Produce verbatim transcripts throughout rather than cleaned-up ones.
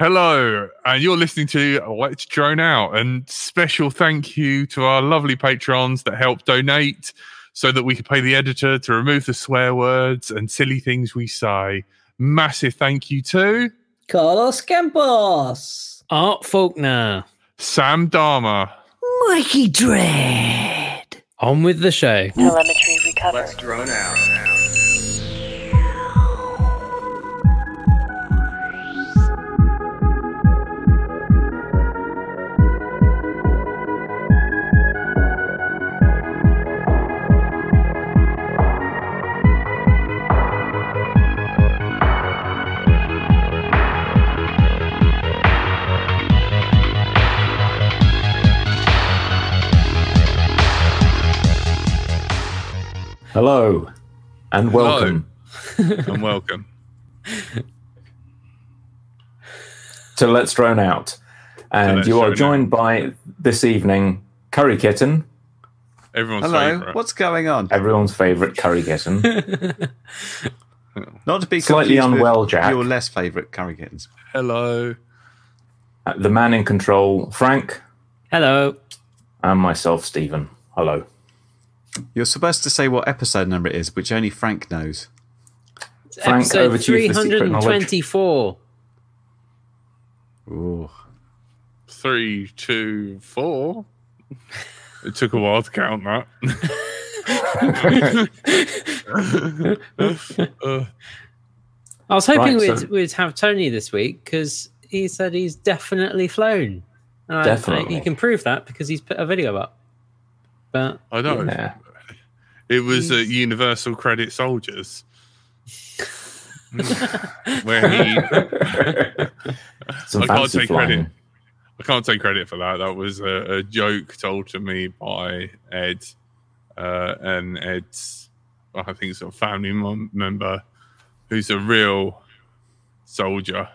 Hello, and you're listening to Let's Drone Out. And special thank you to our lovely patrons that help donate so that we can pay the editor to remove the swear words and silly things we say. Massive thank you to Carlos Campos, Art Faulkner, Sam Dharma, Mikey Dread. On with the show. Telemetry recovered. Let's drone out now. Hello, and welcome. Hello. And welcome to Let's Drone Out. And you are joined out. by, this evening, Curry Kitten. Everyone's Hello, favourite. What's going on? Everyone's favourite Curry Kitten. Not to be slightly unwell, Jack. Your less favourite Curry Kittens. Hello. Uh, the man in control, Frank. Hello. And myself, Stephen. Hello. You're supposed to say what episode number it is, which only Frank knows. It's Frank, episode over to you for the secret knowledge. three twenty-four. Ooh. Three, two, four. It took a while to count that. uh, I was hoping right, we'd, so. we'd have Tony this week because he said he's definitely flown. And definitely. I, I, he can prove that because he's put a video up. But, I know. Yeah. It was at Universal Credit Soldiers. Where he I can't take flying. credit. I can't take credit for that. That was a, a joke told to me by Ed. Uh, and Ed's, well, I think it's a family mom- member who's a real soldier.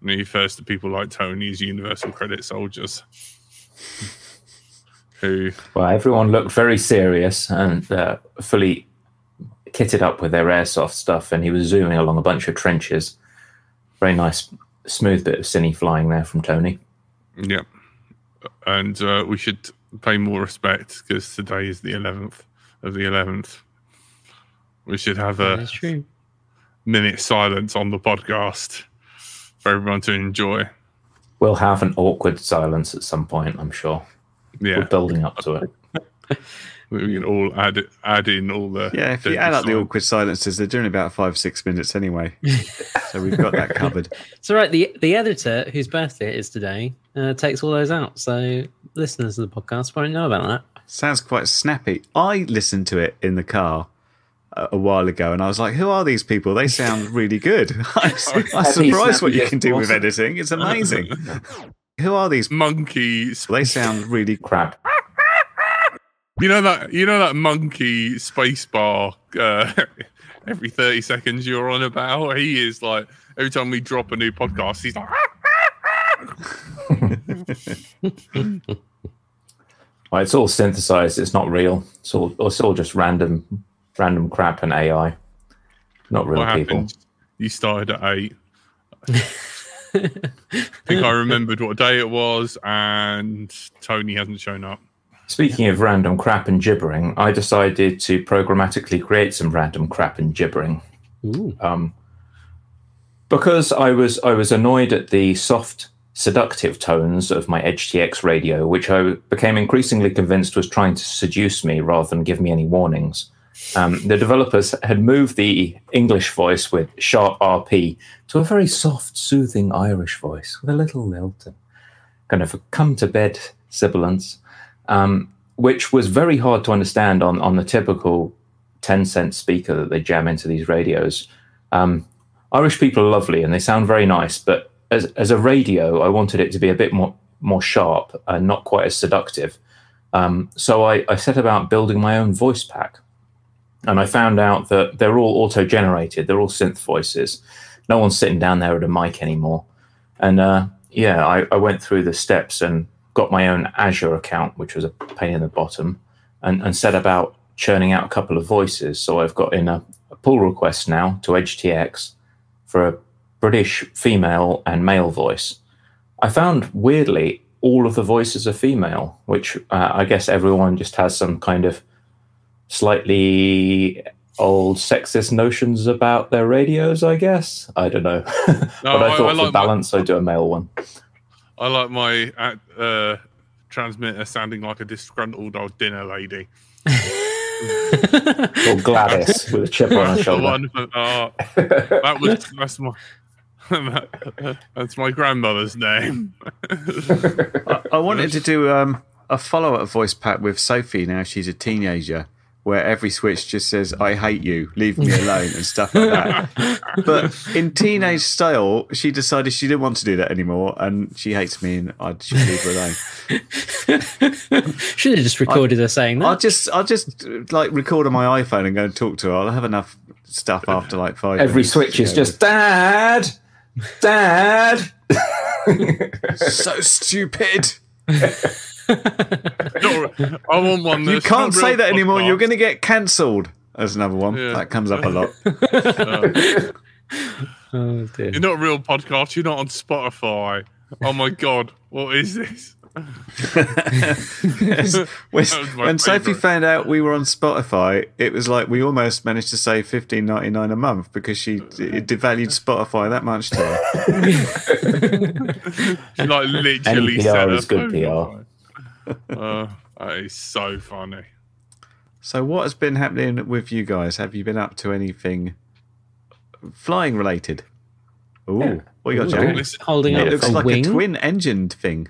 And he refers to people like Tony as Universal Credit Soldiers. Who, well, everyone looked very serious and uh, fully kitted up with their airsoft stuff, and he was zooming along a bunch of trenches. Very nice, smooth bit of cine flying there from Tony. Yeah, and uh, we should pay more respect because today is the eleventh of the eleventh. We should have a minute silence on the podcast for everyone to enjoy. We'll have an awkward silence at some point, I'm sure. Yeah. We're building up to it. We can all add add in all the... Yeah, if you add up the awkward silences, they're doing about five, six minutes anyway. So we've got that covered. It's all right. The, the editor, whose birthday it is today, uh, takes all those out. So listeners of the podcast won't know about that. Sounds quite snappy. I listened to it in the car a, a while ago, and I was like, who are these people? They sound really good. I'm, I'm surprised what you can do with editing. It's amazing. Who are these monkeys? They sound really crap. You know that you know that monkey space bar uh, every thirty seconds you're on about? He is like, every time we drop a new podcast, he's like... Well, it's all synthesized. It's not real. It's all, it's all just random random crap and A I. Not real what people. Happened? You started at eight. I think I remembered what day it was, and Tony hasn't shown up. Speaking of random crap and gibbering, I decided to programmatically create some random crap and gibbering. Ooh. Um, because I was I was annoyed at the soft, seductive tones of my Edge T X radio, which I became increasingly convinced was trying to seduce me rather than give me any warnings. Um, the developers had moved the English voice with sharp R P to a very soft, soothing Irish voice with a little lilt and kind of a come-to-bed sibilance, um, which was very hard to understand on, on the typical ten-cent speaker that they jam into these radios. Um, Irish people are lovely and they sound very nice, but as, as a radio, I wanted it to be a bit more, more sharp and not quite as seductive. Um, so I, I set about building my own voice pack. And I found out that they're all auto-generated. They're all synth voices. No one's sitting down there at a mic anymore. And uh, yeah, I, I went through the steps and got my own Azure account, which was a pain in the bottom, and, and set about churning out a couple of voices. So I've got in a, a pull request now to Edge T X for a British female and male voice. I found, weirdly, all of the voices are female, which uh, I guess everyone just has some kind of slightly old sexist notions about their radios, I guess. I don't know. No, but I, I thought I like for balance, my, I'd do a male one. I like my uh, transmitter sounding like a disgruntled old dinner lady. Or Gladys with a chip on her shoulder. One, but, uh, that was, that's, my, that's my grandmother's name. I, I wanted to do um, a follow-up voice pack with Sophie now she's a teenager, where every switch just says, I hate you, leave me alone, and stuff like that. But in teenage style, she decided she didn't want to do that anymore, and she hates me, and I should leave her alone. Should have just recorded I, her saying that. I'll just, I'll just like, record on my iPhone and go and talk to her. I'll have enough stuff after, like, five every minutes. Every switch is just, Dad! Dad! So stupid! I want one. You can't say that anymore. Podcast. You're going to get cancelled. That's another one yeah. that comes up a lot. uh, oh dear. You're not a real podcast. You're not on Spotify. Oh my god, what is this? when when Sophie found out we were on Spotify, it was like we almost managed to save fifteen ninety-nine a month because she it devalued Spotify that much to her. She like literally said it was good P R. uh, that is so funny. So what has been happening with you guys? Have you been up to anything flying related? Ooh, yeah. What you got, Jack? Holding it up looks a like wing? A twin-engined thing.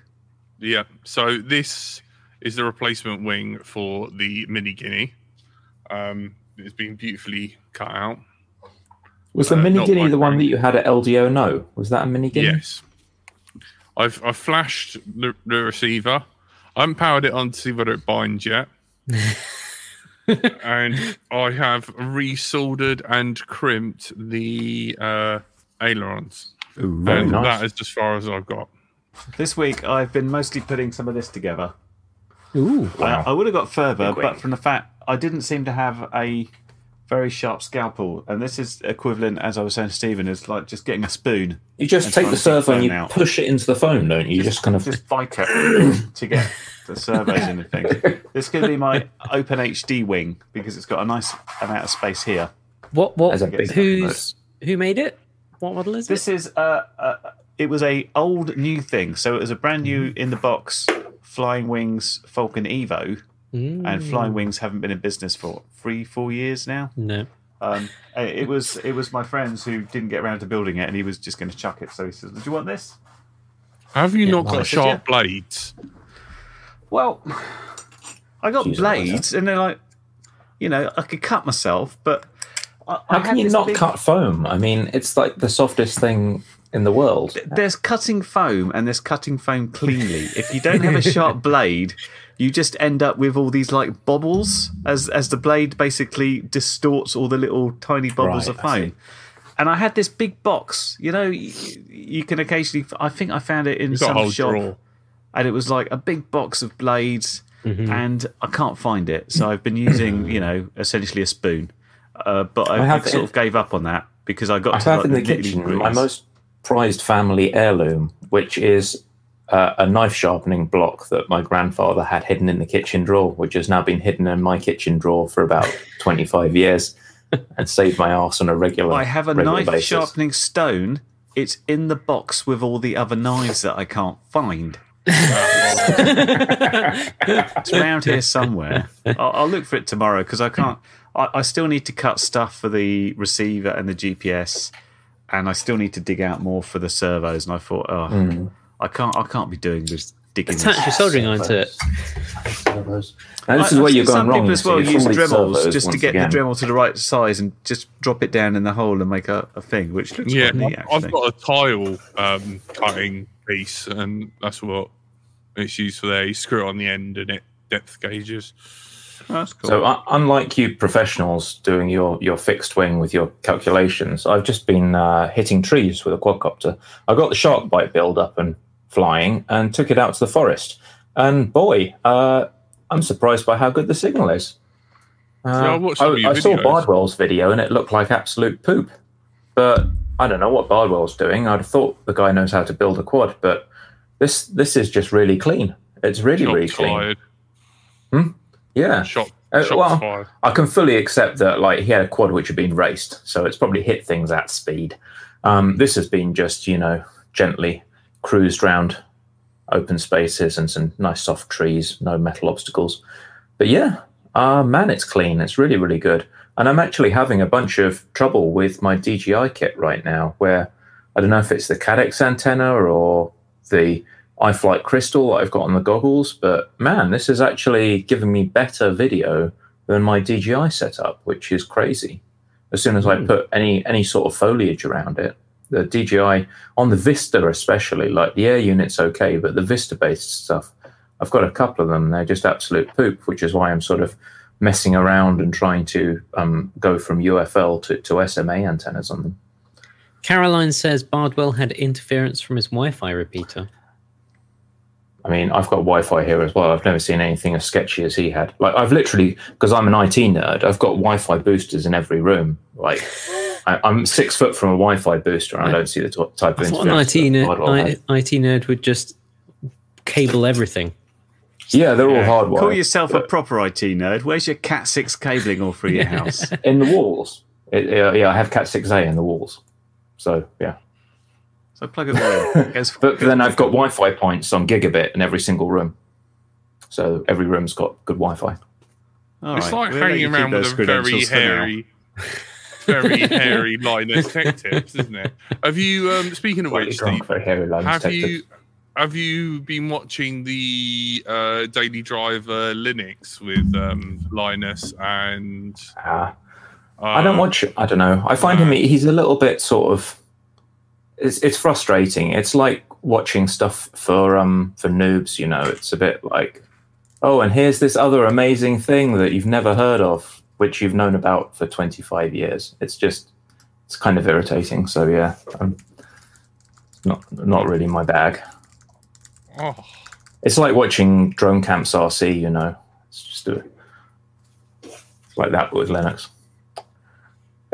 Yeah, so this is the replacement wing for the Mini Guinea. Um, it's been beautifully cut out. Was the uh, Mini Guinea the one that you had at L D O? No, was that a Mini Guinea? Yes. I've I've flashed the, the receiver. I haven't powered it on to see whether it binds yet. And I have re-soldered and crimped the uh, ailerons. Ooh, and nice. That is as far as I've got. This week, I've been mostly putting some of this together. Ooh! Wow. I, I would have got further, but from the fact I didn't seem to have a very sharp scalpel, and this is equivalent, as I was saying to Stephen, is like just getting a spoon. You just take the servo and you out. Push it into the foam, don't you? You just, just kind of just bite it to get the servos in the thing. This could be my Open H D wing because it's got a nice amount of space here. What? What? Who's who made it? What model is this it? This is uh, uh, it was a old new thing, so it was a brand new in the box Flying Wings Falcon Evo. Mm. And Flying Wings haven't been in business for three, four years now. No, um, it was it was my friends who didn't get around to building it, and he was just going to chuck it. So he says, "Do you want this? Have you yeah, not got nice, sharp blades?" Well, I got Jeez, blades, and they're like, you know, I could cut myself, but I, how I can you not big... cut foam? I mean, it's like the softest thing in the world. There's cutting foam, and there's cutting foam cleanly. If you don't have a sharp blade, you just end up with all these like bobbles as as the blade basically distorts all the little tiny bobbles right, of foam. And I had this big box, you know, you, you can occasionally, I think I found it in some shop drawer. And it was like a big box of blades mm-hmm. and I can't find it. So I've been using, you know, essentially a spoon. Uh, but I, I have sort it, of gave up on that because I got I to have like, in the, the kitchen my most prized family heirloom, which is Uh, a knife sharpening block that my grandfather had hidden in the kitchen drawer, which has now been hidden in my kitchen drawer for about twenty-five years and saved my arse on a regular basis. I have a knife basis. Sharpening stone. It's in the box with all the other knives that I can't find. It's around here somewhere. I'll, I'll look for it tomorrow because I can't... I, I still need to cut stuff for the receiver and the G P S, and I still need to dig out more for the servos, and I thought, oh... Mm. I can't. I can't be doing this digging. Attach your soldering iron to it. Now, this is where you're going wrong. Some people as well use Dremels just to get the Dremel to the right size and just drop it down in the hole and make a, a thing, which looks yeah. Quite neat, actually. I've got a tile um, cutting piece, and that's what it's used for. There, you screw it on the end, and it depth gauges. Oh, that's cool. So, uh, unlike you professionals doing your, your fixed wing with your calculations, I've just been uh, hitting trees with a quadcopter. I got the shark bite build up and flying and took it out to the forest, and boy uh I'm surprised by how good the signal is. uh, yeah, I, I, I saw Bardwell's video and it looked like absolute poop, but I don't know what Bardwell's doing. I'd have thought the guy knows how to build a quad, but this this is just really clean. It's really, Shop really clean. Hmm? Yeah. Shop, uh, shop well, fired. I can fully accept that like he had a quad which had been raced, so it's probably hit things at speed. Um, this has been just, you know, gently cruised round open spaces and some nice soft trees, no metal obstacles. But yeah, uh, man, it's clean. It's really, really good. And I'm actually having a bunch of trouble with my D J I kit right now, where I don't know if it's the Caddx antenna or the iFlight Crystal that I've got on the goggles, but man, this is actually giving me better video than my D J I setup, which is crazy. As soon as I put any any sort of foliage around it, the D J I, on the Vista especially, like the Air unit's okay, but the Vista-based stuff, I've got a couple of them, they're just absolute poop, which is why I'm sort of messing around and trying to um, go from U F L to, to S M A antennas on them. Caroline says Bardwell had interference from his Wi-Fi repeater. I mean, I've got Wi-Fi here as well. I've never seen anything as sketchy as he had. Like, I've literally, because I'm an I T nerd, I've got Wi-Fi boosters in every room. Like, I, I'm six foot from a Wi-Fi booster, and I, I don't see the t- type I of interference. An I T, Bardwell ner- I, IT nerd would just cable everything. Yeah, they're yeah. all hardwired. Call yourself but, a proper I T nerd. Where's your Cat six cabling all through your house? In the walls. It, uh, yeah, I have Cat six A in the walls. So, yeah. So plug it in. But, but then I've got Wi-Fi points on gigabit in every single room. So every room's got good Wi-Fi. All it's right. like we'll hanging around with a very hairy, very hairy Linus Tech Tips, isn't it? Have you, um, speaking of which, drunk, the, hairy have tech you... Tips. Have you been watching the uh, Daily Driver Linux with um, Linus and? Uh, uh, I don't watch. I don't know. I find uh, him. He's a little bit sort of. It's it's frustrating. It's like watching stuff for um for noobs. You know, it's a bit like, oh, and here's this other amazing thing that you've never heard of, which you've known about for twenty-five years. It's just, it's kind of irritating. So yeah, um, not not really my bag. Oh. It's like watching Drone Camps R C, you know. It's just a, it's like that, but with Linux.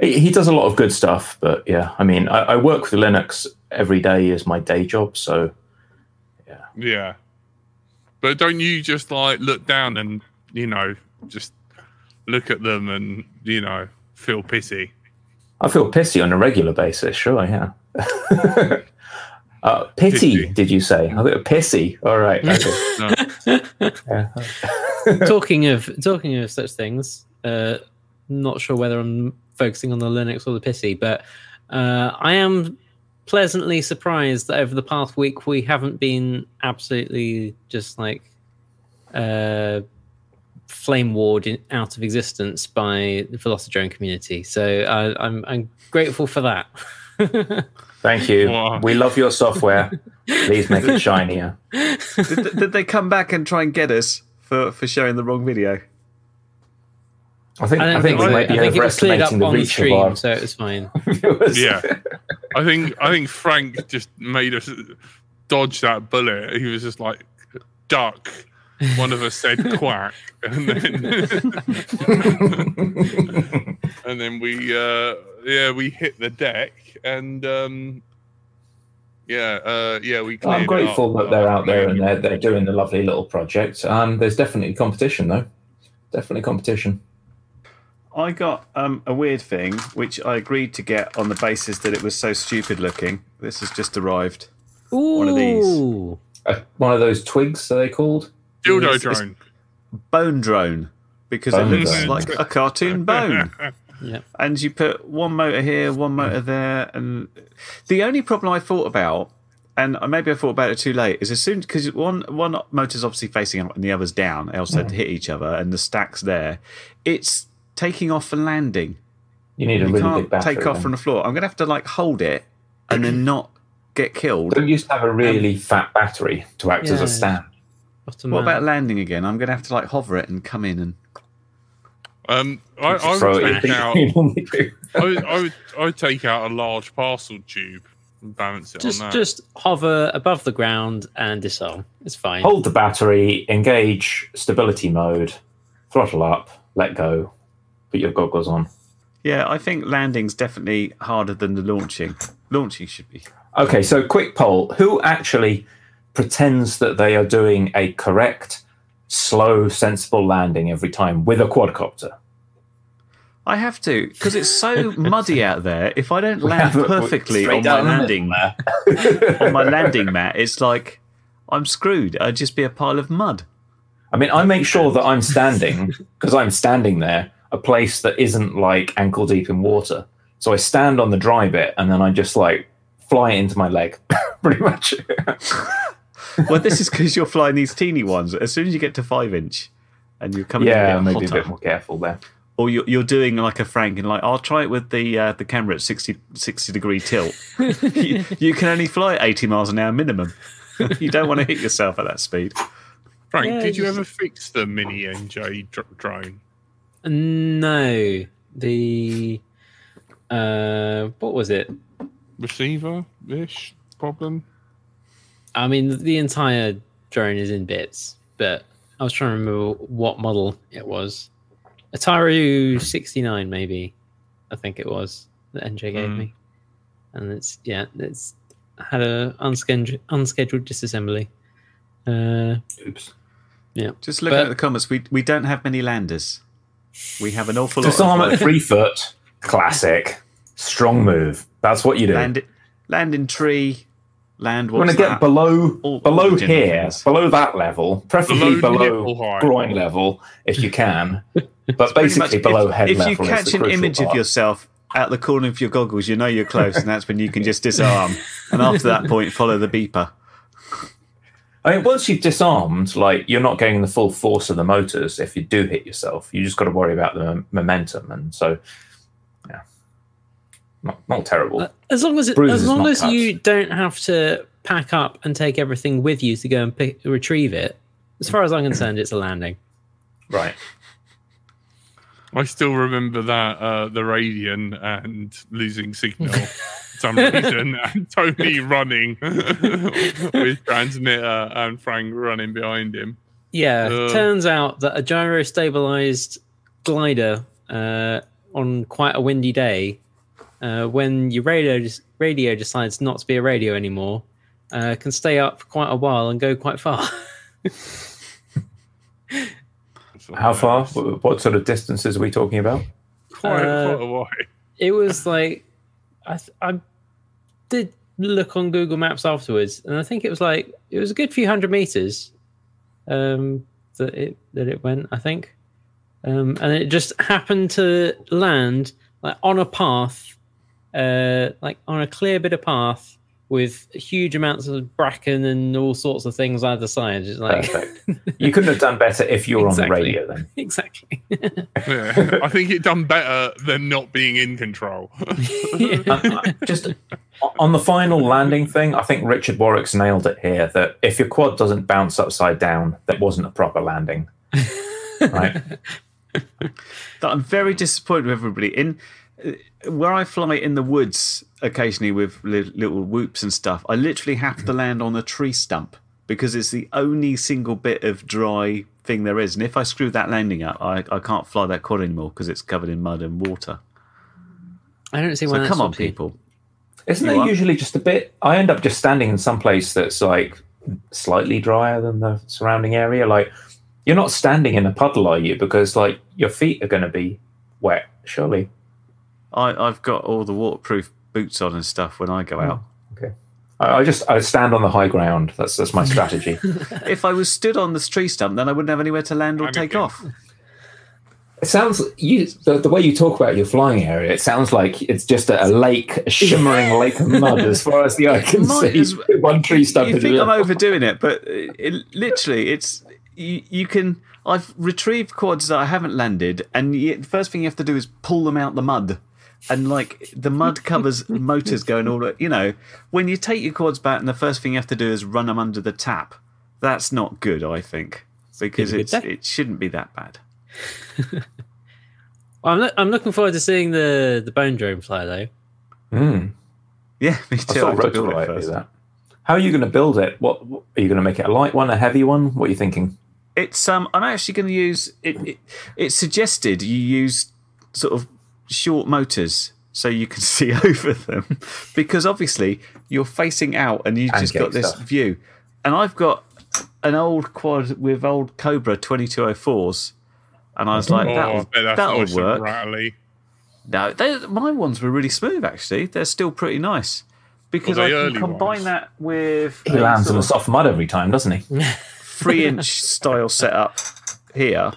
He, he does a lot of good stuff, but yeah, I mean, I, I work with Linux every day as my day job, so yeah. Yeah. But don't you just like look down and, you know, just look at them and, you know, feel pissy? I feel pissy on a regular basis, sure, yeah. Uh, pity, did you? did you say? I think pissy. All right. Okay. talking of talking of such things, uh, not sure whether I'm focusing on the Linux or the pissy, but uh, I am pleasantly surprised that over the past week we haven't been absolutely just like uh, flame warred in, out of existence by the Velocidrone community. So I, I'm, I'm grateful for that. Thank you. Wow. We love your software. Please make it shinier. Did, did they come back and try and get us for, for sharing the wrong video? I think I, I think, think we might be overestimating the reach of our... so it was fine. it was... Yeah, I think I think Frank just made us dodge that bullet. He was just like, duck. One of us said quack, and then and then we uh, yeah we hit the deck. And um, yeah, uh, yeah, we. Well, I'm grateful that they're out there and they're they're doing the lovely little project. Um, there's definitely competition, though. Definitely competition. I got um, a weird thing which I agreed to get on the basis that it was so stupid looking. This has just arrived. Ooh. One of these. Uh, one of those twigs, are they called? Dildo it's, drone. It's bone drone, because bone it looks drone. like a cartoon bone. Yep. And you put one motor here, one motor there, and the only problem I thought about, and maybe I thought about it too late, is as soon because one one motor's obviously facing up and the other's down, else they'd hit each other, and the stack's there. It's taking off and landing. You need a you really can't big battery. Take off then. From the floor. I'm gonna have to like hold it and then not get killed. Don't used to have a really um, fat battery to act yeah. as a stand. What, a what about landing again? I'm gonna have to like hover it and come in and. Um, I, I would take out. I would, I would. I would take out a large parcel tube and balance it just, on that. Just hover above the ground and disarm. It's fine. Hold the battery. Engage stability mode. Throttle up. Let go. Put your goggles on. Yeah, I think landing's definitely harder than the launching. launching should be. Okay, so quick poll. Who actually pretends that they are doing a correct, slow, sensible landing every time with a quadcopter? I have to, because it's so muddy out there. If I don't land perfectly on my landing mat, on my landing mat, it's like I'm screwed. I'd just be a pile of mud. I mean, I make sure that I'm standing, because I'm standing there, a place that isn't like ankle deep in water. So I stand on the dry bit, and then I just like fly into my leg, pretty much. Well, this is because you're flying these teeny ones. As soon as you get to five inch, and you're coming, yeah, maybe a bit more careful there. Or you're you're doing like a Frank and like, I'll try it with the uh, the camera at sixty, sixty degree tilt. you, you can only fly at eighty miles an hour minimum. You don't want to hit yourself at that speed. Frank, yeah, did you, you ever fix the Mini N J drone? No, the uh, what was it? Receiver-ish problem. I mean, the entire drone is in bits, but I was trying to remember what model it was. Ataru sixty-nine, maybe, I think it was, that N J gave mm. me. And it's, yeah, it's had a unscheduled, unscheduled disassembly. Uh, Oops. Yeah. Just looking but, at the comments, we we don't have many landers. We have an awful lot of... Disarm at three foot, classic, strong move. That's what you do. Land, land in tree, land what's that? When I get below, all, below all here, things. below that level, preferably below, below groin level, if you can. But basically below if, head if level. If you catch an image part. of yourself at the corner of your goggles, you know you're close, and that's when you can just disarm. And after that point, follow the beeper. I mean, once you've disarmed, like, you're not getting the full force of the motors if you do hit yourself. You just got to worry about the momentum. And so, yeah, not, not terrible. Uh, as long as, it, as, long as you don't have to pack up and take everything with you to go and pick, retrieve it, as far as I'm concerned, it's a landing. Right. I still remember that uh, the Radian and losing signal for some reason, and Tony running with transmitter and Frank running behind him. Yeah, uh, turns out that a gyro-stabilised glider uh, on quite a windy day, uh, when your radio des- radio decides not to be a radio anymore, uh, can stay up for quite a while and go quite far. How far? What sort of distances are we talking about? Quite uh, a while. It was like, I, th- I did look on Google Maps afterwards, and I think it was like, it was a good few hundred meters um, that it that it went, I think. Um, and it just happened to land like on a path, uh, like on a clear bit of path with huge amounts of bracken and all sorts of things either side. It's like... Perfect. You couldn't have done better if you were exactly. on the radio then. Exactly. Yeah, I think it done better than not being in control. Yeah. uh, just on the final landing thing, I think Richard Warwick's nailed it here, that if your quad doesn't bounce upside down, that wasn't a proper landing. Right? I'm very disappointed with everybody. In... Where I fly in the woods occasionally with li- little whoops and stuff, I literally have to land on a tree stump because it's the only single bit of dry thing there is. And if I screw that landing up, I, I can't fly that quad anymore because it's covered in mud and water. I don't see why. So that's come on, people. Isn't there usually just a bit? I end up just standing in some place that's like slightly drier than the surrounding area. Like, you're not standing in a puddle, are you? Because like your feet are going to be wet, surely. I, I've got all the waterproof boots on and stuff when I go out. Okay, I, I just I stand on the high ground. That's that's my strategy. If I was stood on this tree stump, then I wouldn't have anywhere to land or I'm take okay. off. It sounds you the, the way you talk about your flying area. It sounds like it's just a, a lake, a shimmering lake of mud, as far as the eye can see. Is, One tree stump. You think I'm up. overdoing it, but it, it, literally, it's you, you can. I've retrieved quads that I haven't landed, and you, the first thing you have to do is pull them out the mud. And like the mud covers motors going all, you know, when you take your quads back and the first thing you have to do is run them under the tap. That's not good, I think, because it's, it's it shouldn't be that bad. Well, I'm lo- I'm looking forward to seeing the, the bone drone fly though. Mm. Yeah, me too. I I to build it first. That. How are you going to build it? What, what are you going to make it a light one, a heavy one? What are you thinking? It's um, I'm actually going to use it. It's it suggested you use sort of short motors, so you can see over them, because obviously you're facing out and you've and just got this stuff. view. And I've got an old quad with old Cobra twenty-two oh fours, and I was like, oh, that'll, that'll awesome work. Rattly. No, they, my ones were really smooth, actually. They're still pretty nice. Because I can combine ones? that with... He lands in the soft mud every time, doesn't he? Three-inch style setup here,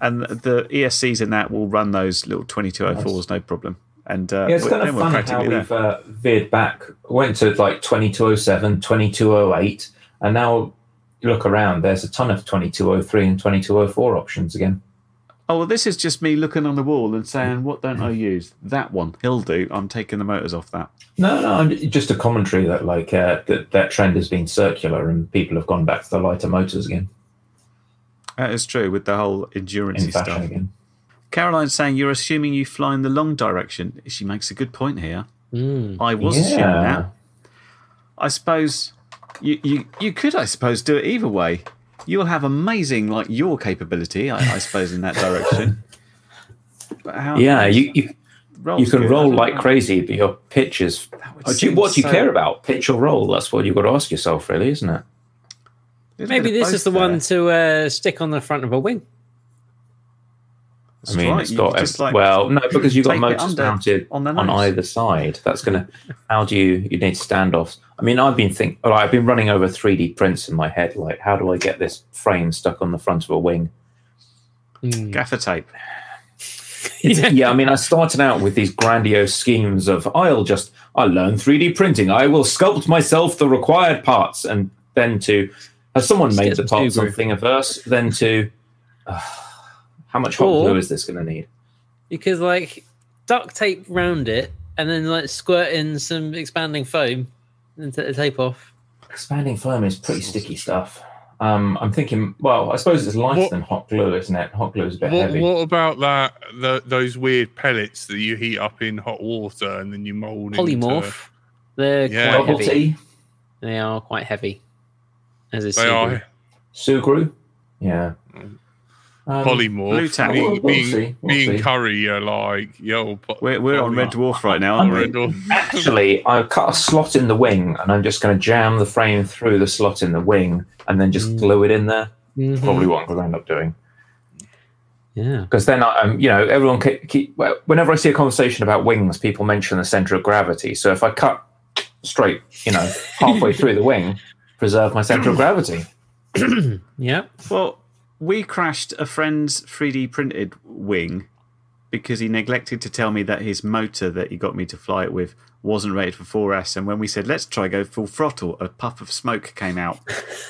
and the E S Cs in that will run those little twenty-two oh fours, no problem. And uh, yeah, it's kind of funny how we've uh, veered back. Went to like twenty-two oh seven, twenty-two oh eight, and now you look around, there's a ton of twenty-two oh three and twenty-two oh four options again. Oh, well, this is just me looking on the wall and saying, what don't I use? That one, he'll do. I'm taking the motors off that. No, no, I'm just a commentary that like uh, that, that trend has been circular and people have gone back to the lighter motors again. That is true with the whole endurance in stuff. Again. Caroline's saying, you're assuming you fly in the long direction. She makes a good point here. Mm. I was yeah. assuming that. I suppose you, you, you could, I suppose, do it either way. You'll have amazing, like, your capability, I, I suppose, in that direction. But how yeah, you you, you can good, roll like know. crazy, but your pitch is... Do you, what do you so care about? Pitch or roll? That's what you've got to ask yourself, really, isn't it? There's Maybe this is the there. one to uh, stick on the front of a wing. That's I mean, right. it's got... Just, like, well, no, because you've got motors mounted on, on either side. That's going to... How do you... You need standoffs. I mean, I've been thinking... Right, I've been running over three D prints in my head. Like, how do I get this frame stuck on the front of a wing? Mm. Gaffer tape. Yeah, I mean, I started out with these grandiose schemes of, I'll just... I'll learn three D printing. I will sculpt myself the required parts. And then to... Has someone just made the parts on Thingiverse? Then to... Uh, How much hot glue is this going to need? You could like duct tape round it and then like squirt in some expanding foam and take the tape off. Expanding foam is pretty sticky stuff. Um, I'm thinking, well, I suppose it's lighter what, than hot glue, isn't it? Hot glue is a bit what, heavy. What about that? The, those weird pellets that you heat up in hot water and then you mold polymorph. Into... They're yeah. quite Novelty. heavy. They are quite heavy. As is they Sugru. are. Sugru? Yeah. Mm. Um, Polymorph, being, we'll, we'll being, we'll being curry, are like yo. We're, we're on Red Dwarf right now. I mean, actually, I cut a slot in the wing, and I'm just going to jam the frame through the slot in the wing, and then just mm. glue it in there. Mm-hmm. Probably what I'm going to end up doing. Yeah, because then I, um, you know, everyone keep, keep. Whenever I see a conversation about wings, people mention the center of gravity. So if I cut straight, you know, halfway through the wing, preserve my center of gravity. Yeah. Well. We crashed a friend's three D printed wing because he neglected to tell me that his motor that he got me to fly it with wasn't rated for four S. And when we said, let's try go full throttle, a puff of smoke came out.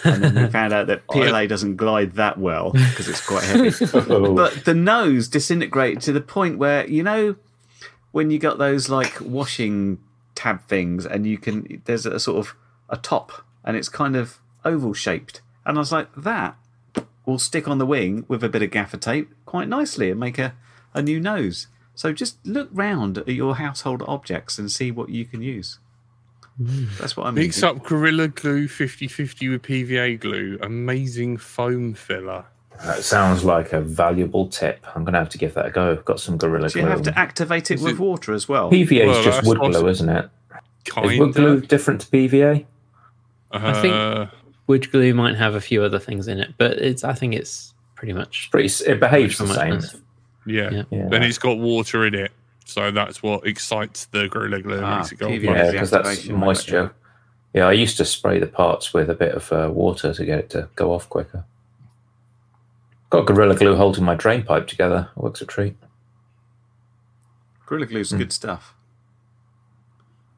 And then we found out that P L A doesn't glide that well because it's quite heavy. Oh. But the nose disintegrated to the point where, you know, when you got those like washing tab things and you can, there's a sort of a top and it's kind of oval shaped. And I was like, that. Will stick on the wing with a bit of gaffer tape quite nicely and make a, a new nose. So just look round at your household objects and see what you can use. Mm. That's what I'm Mix using. up Gorilla Glue fifty fifty with P V A glue. Amazing foam filler. That sounds like a valuable tip. I'm going to have to give that a go. I've got some Gorilla Glue. Do you have to activate it is with it, water as well? P V A well, is just wood awesome. glue, isn't it? Kinda. Is wood glue different to P V A? Uh, I think... Wood glue might have a few other things in it, but it's. I think it's pretty much... Pretty, it behaves pretty the same. Yeah. yeah. yeah. Then it's got water in it, so that's what excites the Gorilla Glue. Ah, makes it go yeah, because that's moisture. Right? Yeah, I used to spray the parts with a bit of uh, water to get it to go off quicker. Got Gorilla Glue holding my drain pipe together. It works a treat. Gorilla Glue's mm. good stuff.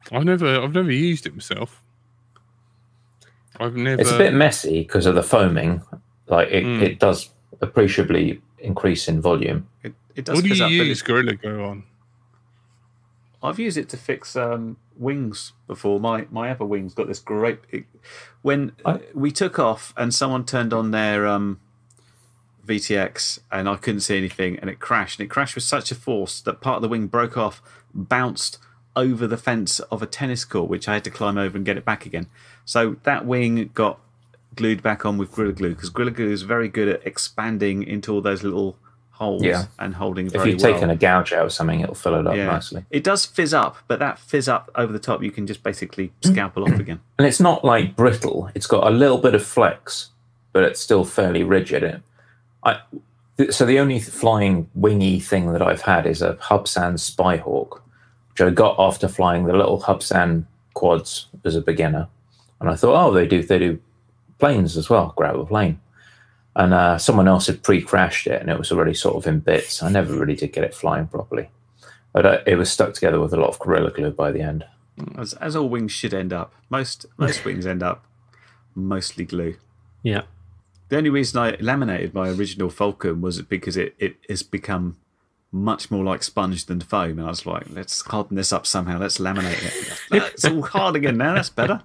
I've never, I've never used it myself. I've never... It's a bit messy because of the foaming. Like it, mm. it does appreciably increase in volume. It, it does. What do you up, use Gorilla Glue on? I've used it to fix um, wings before. My my upper wing's got this great. It, when I... we took off and someone turned on their um, V T X and I couldn't see anything and it crashed and it crashed with such a force that part of the wing broke off, bounced over the fence of a tennis court, which I had to climb over and get it back again. So that wing got glued back on with Gorilla Glue because Gorilla Glue is very good at expanding into all those little holes yeah. and holding very well. If you've well. taken a gouge out or something, it'll fill it up yeah. nicely. It does fizz up, but that fizz up over the top, you can just basically scalpel off again. And it's not like brittle. It's got a little bit of flex, but it's still fairly rigid. I, th so the only flying wingy thing that I've had is a Hubsan Spyhawk, which I got after flying the little Hubsan quads as a beginner. And I thought, oh, they do they do planes as well, grab a plane. And uh, someone else had pre-crashed it, and it was already sort of in bits. I never really did get it flying properly. But uh, it was stuck together with a lot of Gorilla Glue by the end. As, as all wings should end up. Most, most wings end up mostly glue. Yeah. The only reason I laminated my original Falcon was because it, it has become much more like sponge than foam. And I was like, let's harden this up somehow. Let's laminate it. It's all hard again now. That's better.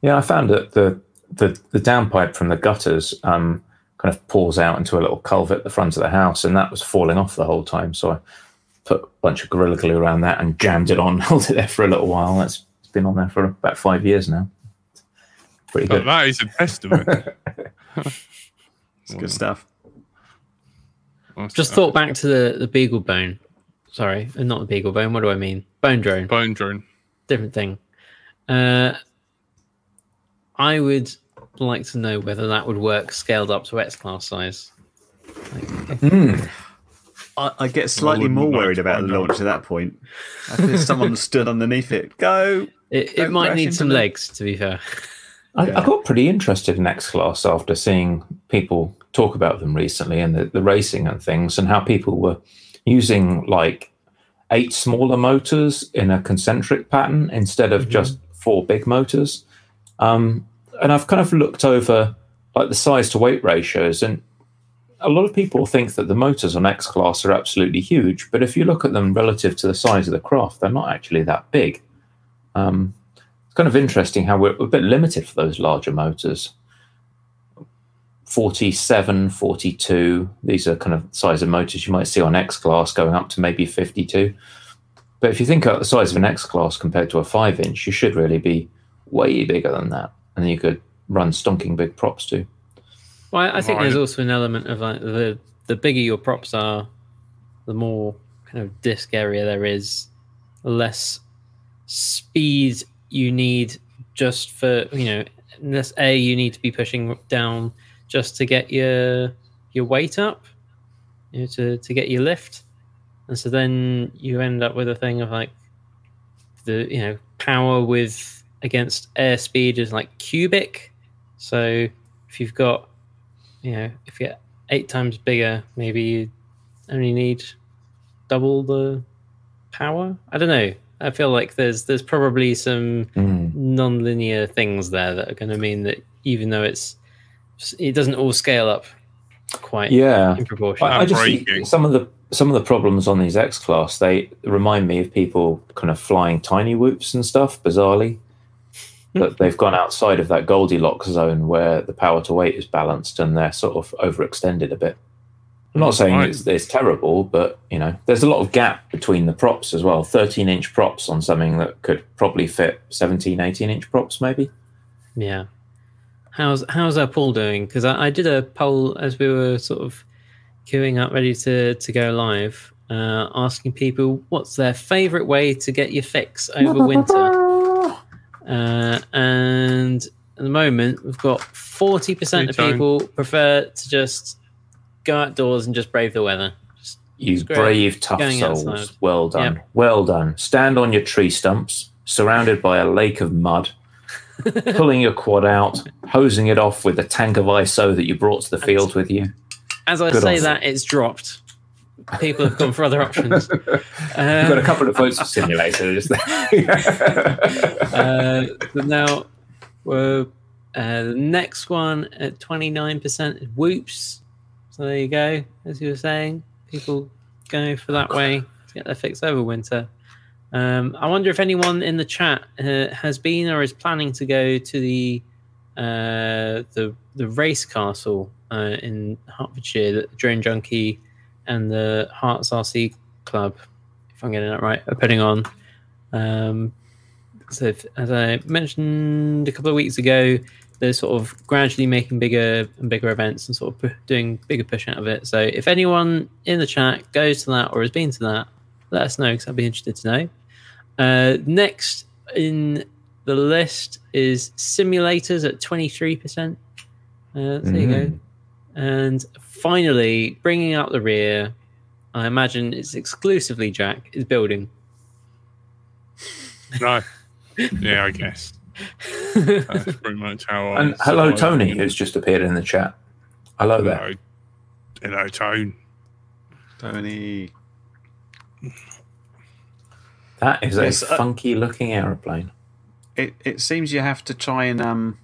Yeah, I found that the... The, the downpipe from the gutters um, kind of pours out into a little culvert at the front of the house, and that was falling off the whole time. So I put a bunch of Gorilla Glue around that and jammed it on, held it there for a little while. That's been on there for about five years now. Pretty good. Oh, that is a testament. It's good stuff. Just thought back to the, the Beagle Bone. Sorry, not the Beagle Bone. What do I mean? Bone drone. Bone drone. Different thing. Uh, I would like to know whether that would work scaled up to X-Class size. Mm. I, I get slightly I more worried about the launch at that point. I think someone stood underneath it. Go! It, it might need some legs, to be fair. I, yeah. I got pretty interested in X-Class after seeing people talk about them recently and the, the racing and things, and how people were using like eight smaller motors in a concentric pattern instead of mm-hmm. just four big motors. Um, and I've kind of looked over like the size to weight ratios, and a lot of people think that the motors on X-Class are absolutely huge, but if you look at them relative to the size of the craft, they're not actually that big. Um, it's kind of interesting how we're a bit limited for those larger motors. forty-seven, forty-two, these are kind of size of motors you might see on X-Class going up to maybe fifty-two. But if you think about the size of an X-Class compared to a five inch, you should really be way bigger than that, and you could run stonking big props too. Well, I think there's also an element of like the the bigger your props are, the more kind of disc area there is, less speed you need just for, you know, less air you need to be pushing down just to get your your weight up, you know, to to get your lift, and so then you end up with a thing of like the, you know, power with against airspeed is like cubic. So if you've got, you know, if you're eight times bigger, maybe you only need double the power. I don't know. I feel like there's there's probably some mm. non-linear things there that are going to mean that even though it's it doesn't all scale up quite yeah. in proportion. I, I just think some of the some of the problems on these X-Class, they remind me of people kind of flying tiny whoops and stuff, bizarrely. But they've gone outside of that Goldilocks zone where the power to weight is balanced, and they're sort of overextended a bit. I'm not saying right. it's, it's terrible, but you know, there's a lot of gap between the props as well. thirteen inch props on something that could probably fit seventeen, eighteen inch props, maybe. Yeah. How's how's our poll doing? Because I, I did a poll as we were sort of queuing up, ready to to go live, uh, asking people what's their favourite way to get your fix over winter. Uh, and at the moment, we've got forty percent of people prefer to just go outdoors and just brave the weather. Just you brave, tough souls. Outside. Well done. Yep. Well done. Stand on your tree stumps, surrounded by a lake of mud, pulling your quad out, hosing it off with the tank of I S O that you brought to the field and with you. As I Good say that, it. it's dropped. People have gone for other options. Um, You've got a couple of votes for simulator. Just uh, now, uh, the next one at twenty-nine percent is whoops. So there you go. As you were saying, people go for that way to get their fix over winter. Um, I wonder if anyone in the chat uh, has been or is planning to go to the uh, the, the race castle uh, in Hertfordshire that the Drone Junkie and the Hearts R C Club, if I'm getting that right, are putting on. Um, so if, as I mentioned a couple of weeks ago, they're sort of gradually making bigger and bigger events and sort of p- doing bigger push out of it. So if anyone in the chat goes to that or has been to that, let us know, because I'd be interested to know. Uh, next in the list is simulators at twenty-three percent. Uh, there mm-hmm. you go. And finally, bringing up the rear, I imagine it's exclusively Jack, is building. No. Yeah, I guess. That's pretty much how I... And hello, Tony, who's just appeared in the chat. Hello, hello there. Hello, Tony. Tony. That is yes, a funky-looking aeroplane. It it seems you have to try and... um,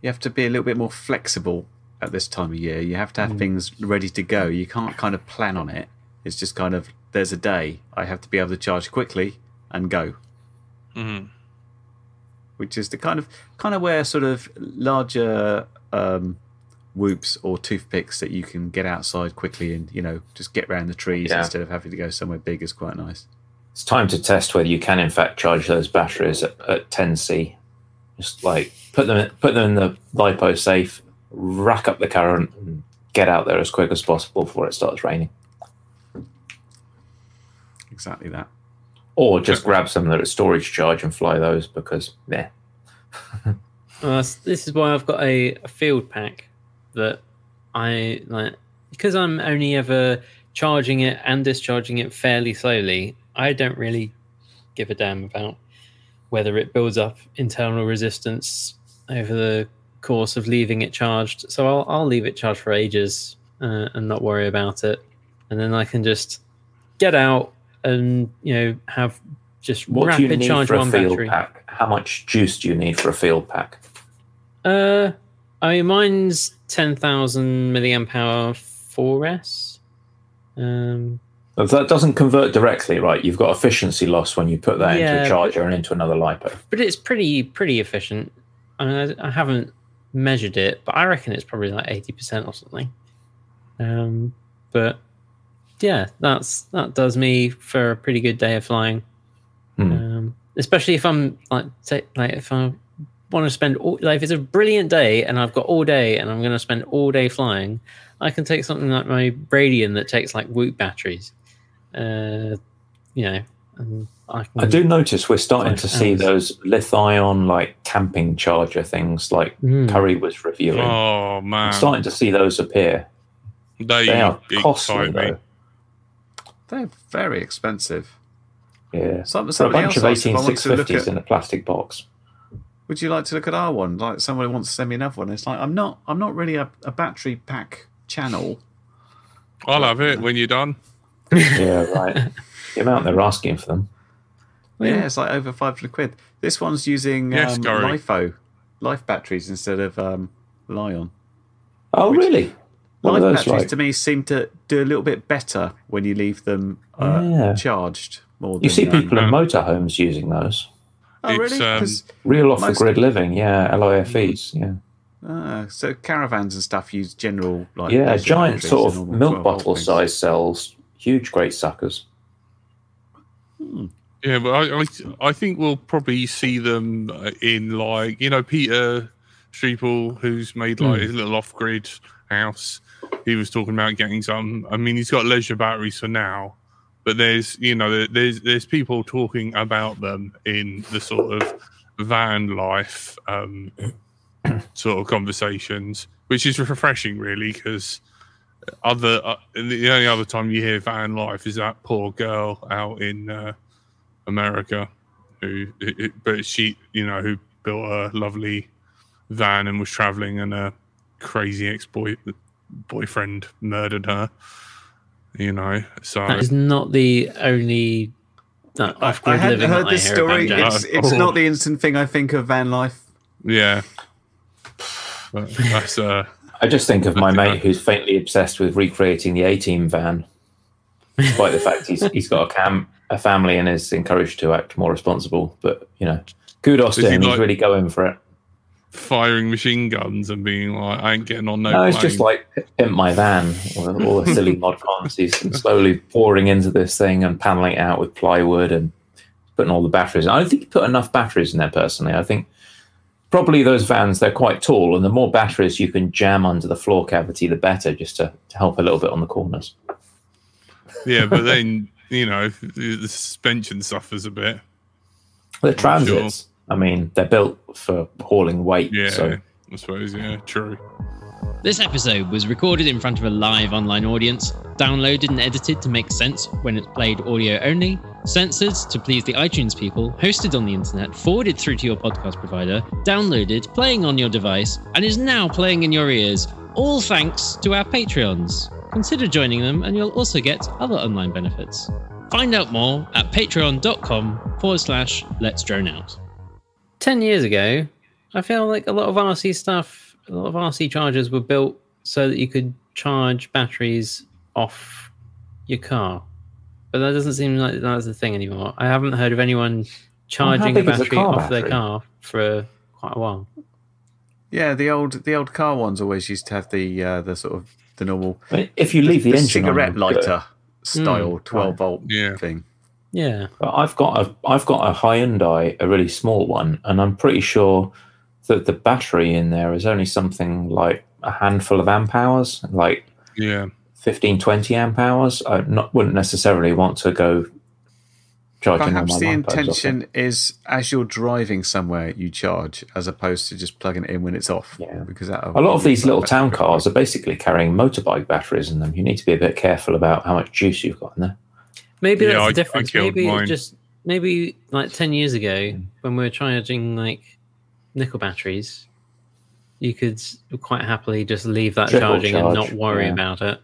you have to be a little bit more flexible at this time of year. You have to have mm. things ready to go. You can't kind of plan on it. It's just kind of, there's a day. I have to be able to charge quickly and go. Mm-hmm. Which is the kind of kind of where sort of larger um, whoops or toothpicks that you can get outside quickly and, you know, just get around the trees yeah. instead of having to go somewhere big is quite nice. It's time to test whether you can in fact charge those batteries at, at ten C. Just like put them put them in the LiPo safe, rack up the current, and get out there as quick as possible before it starts raining. Exactly that. Or just grab some that are storage charge and fly those, because, meh. uh, this is why I've got a, a field pack that I like, because I'm only ever charging it and discharging it fairly slowly. I don't really give a damn about whether it builds up internal resistance over the course of leaving it charged. So I'll, I'll leave it charged for ages uh, and not worry about it. And then I can just get out and, you know, have just what rapid do you need charge for a one field battery. Pack? How much juice do you need for a field pack? Uh, I mean, mine's ten thousand milliamp hour four S. Um, but that doesn't convert directly, right? You've got efficiency loss when you put that yeah, into a charger but, and into another LiPo. But it's pretty pretty efficient. I mean, I, I haven't measured it, but I reckon it's probably like eighty percent or something. Um, but... yeah, that's that does me for a pretty good day of flying, hmm. um, especially if I'm like, say, like if I want to spend all, like if it's a brilliant day and I've got all day and I'm going to spend all day flying, I can take something like my Radian that takes like Whoop batteries, uh, you know. And I, can I do notice we're starting to see hours. Those lithium like camping charger things, like mm. Curry was reviewing. Oh man, I'm starting to see those appear. They, they are costly though. They're very expensive. Yeah. Some, a bunch of eighteen six fifties in a plastic box. Would you like to look at our one? Like somebody wants to send me another one. It's like I'm not I'm not really a, a battery pack channel. I'll have it when you're done. Yeah, right. The amount they're asking for them. Yeah, yeah, it's like over five hundred quid. This one's using yes, um, LiFo, life batteries instead of um, Lion. Oh really? Life batteries like? To me seem to do a little bit better when you leave them uh, yeah. charged. More than, you see people um, in motorhomes using those. Oh, really? Um, real off-the-grid living, yeah, L I F Es, yeah. Ah, so caravans and stuff use general... like yeah, giant sort of milk bottle-sized cells, huge great suckers. Hmm. Yeah, but I, I, I think we'll probably see them in, like, you know, Peter Streepel, who's made, like, hmm. his little off-grid house... He was talking about getting some. I mean, he's got leisure batteries for now, but there's, you know, there's there's people talking about them in the sort of van life um, sort of conversations, which is refreshing, really, because other uh, the only other time you hear van life is that poor girl out in uh, America, who, who, but she, you know, who built a lovely van and was traveling, and a crazy ex-boy. boyfriend murdered her, you know. So that is not the only no, off-grid I hadn't living heard that this I story hear it's, it's oh. not the instant thing I think of van life. Yeah. That's uh I just think of my mate who's faintly obsessed with recreating the A-team van, despite the fact he's he's got a cam a family and is encouraged to act more responsible. But, you know, kudos to him, he like- he's really going for it. Firing machine guns and being like, I ain't getting on no No, it's plane. Just like, pimp my van, all, all the silly mod cons. He's slowly pouring into this thing and panelling it out with plywood and putting all the batteries in. I don't think he put enough batteries in there, personally. I think probably those vans, they're quite tall, and the more batteries you can jam under the floor cavity, the better, just to, to help a little bit on the corners. Yeah, but then, you know, the suspension suffers a bit. The transits, sure. I mean, they're built for hauling weight. Yeah, so. I suppose, yeah, true. This episode was recorded in front of a live online audience, downloaded and edited to make sense when it's played audio only, censored to please the iTunes people, hosted on the internet, forwarded through to your podcast provider, downloaded, playing on your device, and is now playing in your ears, all thanks to our Patreons. Consider joining them and you'll also get other online benefits. Find out more at patreon.com forward slash let's drone out. Ten years ago, I feel like a lot of R C stuff, a lot of R C chargers were built so that you could charge batteries off your car. But that doesn't seem like that's the thing anymore. I haven't heard of anyone charging a battery a off battery? their car for quite a while. Yeah, the old the old car ones always used to have the uh, the sort of the normal. But if you leave the, the engine cigarette on, lighter style mm, twelve right. volt yeah. thing. Yeah, but I've got a I've got a Hyundai, a really small one, and I'm pretty sure that the battery in there is only something like a handful of amp hours, like yeah. fifteen, twenty amp hours. I not, wouldn't necessarily want to go charging. Perhaps the intention is as you're driving somewhere, you charge, as opposed to just plugging it in when it's off. Yeah. Because that a lot of these little town cars are basically carrying motorbike batteries in them. You need to be a bit careful about how much juice you've got in there. Maybe yeah, that's I, the difference. Maybe mine. just maybe like ten years ago mm. when we were charging like nickel batteries, you could quite happily just leave that Triple charging charge, and not worry yeah. about it.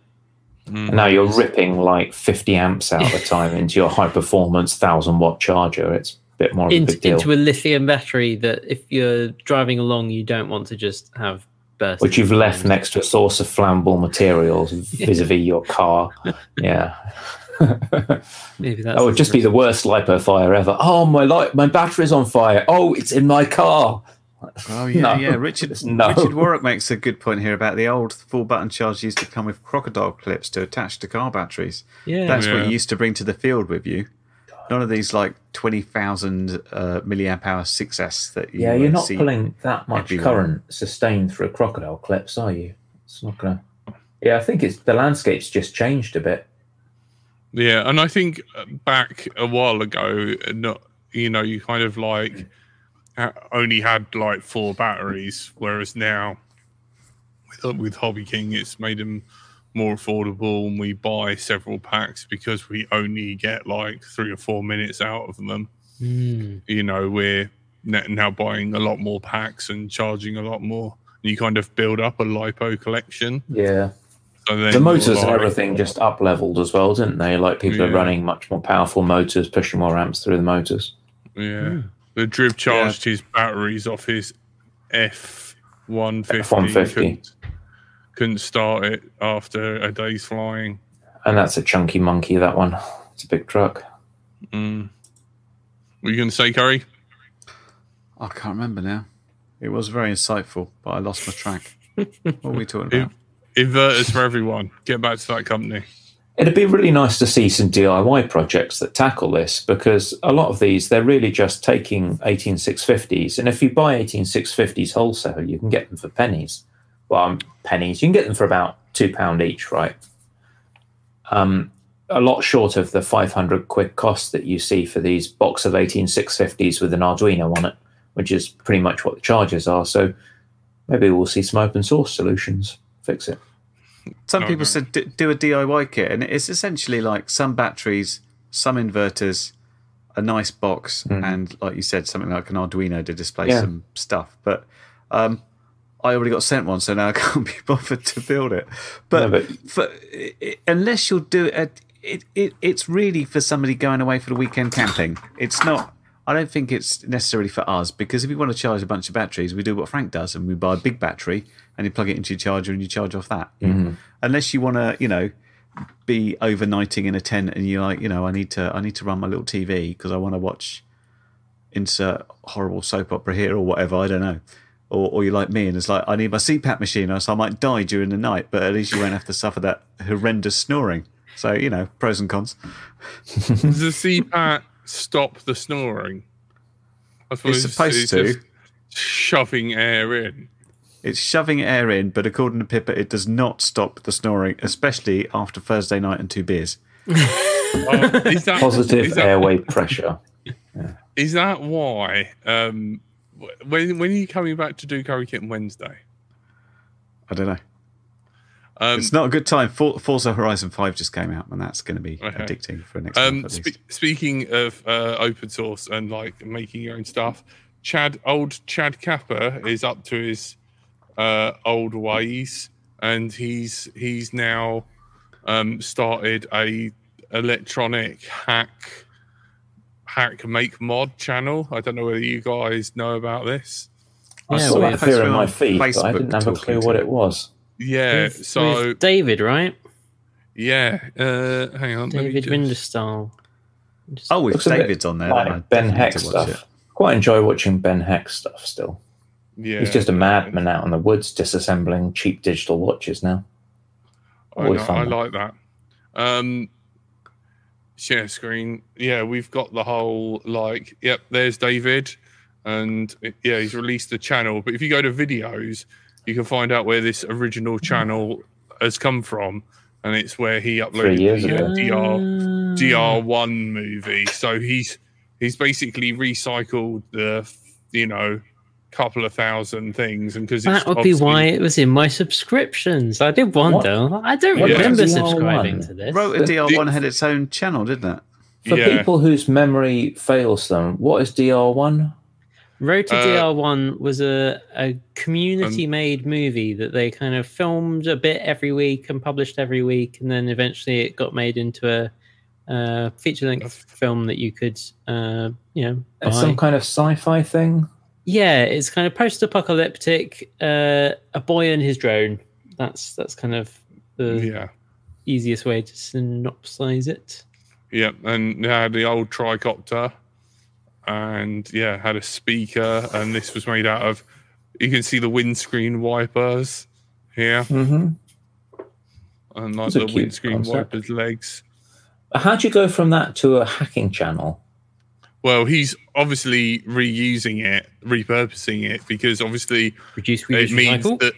Mm. Now you're ripping like fifty amps out of the time into your high-performance one thousand watt charger. It's a bit more of a into, big deal. Into a lithium battery that if you're driving along, you don't want to just have burst. Which you've left down. next to a source of flammable materials vis-a-vis your car. Yeah. Maybe that's that would just be the worst LiPo fire ever. Oh, my light, my battery's on fire. Oh, it's in my car. Oh yeah, no. yeah. Richard no. Richard Warwick makes a good point here about the old full button charge used to come with crocodile clips to attach to car batteries. Yeah, that's yeah. what you used to bring to the field with you. None of these like twenty thousand uh, milliamp hour six S that you yeah. You're not pulling that much everywhere. Current sustained through crocodile clips, are you? It's not gonna. Yeah, I think it's the landscape's just changed a bit. Yeah, and I think back a while ago, not you know, you kind of like only had like four batteries, whereas now with, with Hobby King, it's made them more affordable, and we buy several packs because we only get like three or four minutes out of them. Mm. You know, we're now buying a lot more packs and charging a lot more. And you kind of build up a LiPo collection. Yeah. The motors and everything just up-leveled as well, didn't they? Like, people yeah. are running much more powerful motors, pushing more amps through the motors. Yeah. yeah. The Drib charged yeah. his batteries off his F one fifty. F one fifty. Couldn't, couldn't start it after a day's flying. And that's a chunky monkey, that one. It's a big truck. Mm. What are you going to say, Curry? I can't remember now. It was very insightful, but I lost my track. What were we talking about? It, Inverters for everyone. Get back to that company. It'd be really nice to see some D I Y projects that tackle this, because a lot of these, they're really just taking eighteen six fifties. And if you buy eighteen six fifties wholesale, you can get them for pennies. Well, um, pennies. You can get them for about two pounds each, right? Um, a lot short of the five hundred quid cost that you see for these box of eighteen six fifties with an Arduino on it, which is pretty much what the charges are. So maybe we'll see some open source solutions. Fix it. Some no, people no. said d- do a D I Y kit, and it's essentially like some batteries, some inverters, a nice box, mm. and like you said, something like an Arduino to display yeah. some stuff. But um, I already got sent one, so now I can't be bothered to build it. But, no, but- for, it, unless you'll do it, it, it, it's really for somebody going away for the weekend camping. It's not. I don't think it's necessarily for us, because if you want to charge a bunch of batteries, we do what Frank does, and we buy a big battery and you plug it into your charger and you charge off that. Mm-hmm. Unless you want to, you know, be overnighting in a tent and you're like, you know, I need to, I need to run my little T V because I want to watch insert horrible soap opera here or whatever. I don't know. Or, or you're like me and it's like, I need my C PAP machine, or so I might die during the night, but at least you won't have to suffer that horrendous snoring. So, you know, pros and cons. The C PAP. Stop the snoring. I it's supposed it's, to. Just, shoving air in. It's shoving air in, but according to Pippa, it does not stop the snoring, especially after Thursday night and two beers. Oh, is that, Positive is that, airway pressure. Yeah. Is that why? Um, when when are you coming back to do Curry Kitten Wednesday? I don't know. Um, it's not a good time. For, Forza Horizon five just came out, and that's going to be okay. addicting for next um, month. At least. Spe- speaking of uh, open source and like making your own stuff, Chad, old Chad Kappa is up to his uh, old ways, and he's he's now um, started a electronic hack hack make mod channel. I don't know whether you guys know about this. Yeah, I saw well, it appear on my feed, Facebook, but I didn't have a clue what it was. Yeah, with, so with David, right? Yeah, uh, hang on, David Winderstal. Just... Oh, with David's on there, like Ben Heck stuff. It. Quite enjoy watching Ben Heck stuff still. Yeah, he's just a madman out in the woods disassembling cheap digital watches now. I, know, I like that. Um, share screen. Yeah, we've got the whole like. Yep, there's David, and yeah, he's released the channel. But if you go to videos, you can find out where this original channel has come from, and it's where he uploaded the D R one movie. So he's he's basically recycled the you know couple of thousand things, and because that would be why it was in my subscriptions. I did wonder. What? I don't yeah. remember subscribing to this. Wrote a D R one had its own channel, didn't it? For yeah. people whose memory fails them, what is D R one? Road to uh, D R one was a, a community-made um, movie that they kind of filmed a bit every week and published every week, and then eventually it got made into a uh, feature-length film that you could, uh, you know, buy. Some kind of sci-fi thing? Yeah, it's kind of post-apocalyptic, uh, a boy and his drone. That's that's kind of the yeah. easiest way to synopsize it. Yeah, and they had the old tricopter. And yeah, had a speaker, and this was made out of. You can see the windscreen wipers here, mm-hmm. and like the windscreen concept. Wipers legs. How'd you go from that to a hacking channel? Well, he's obviously reusing it, repurposing it, because obviously Reduce, reuse, it means recycle? That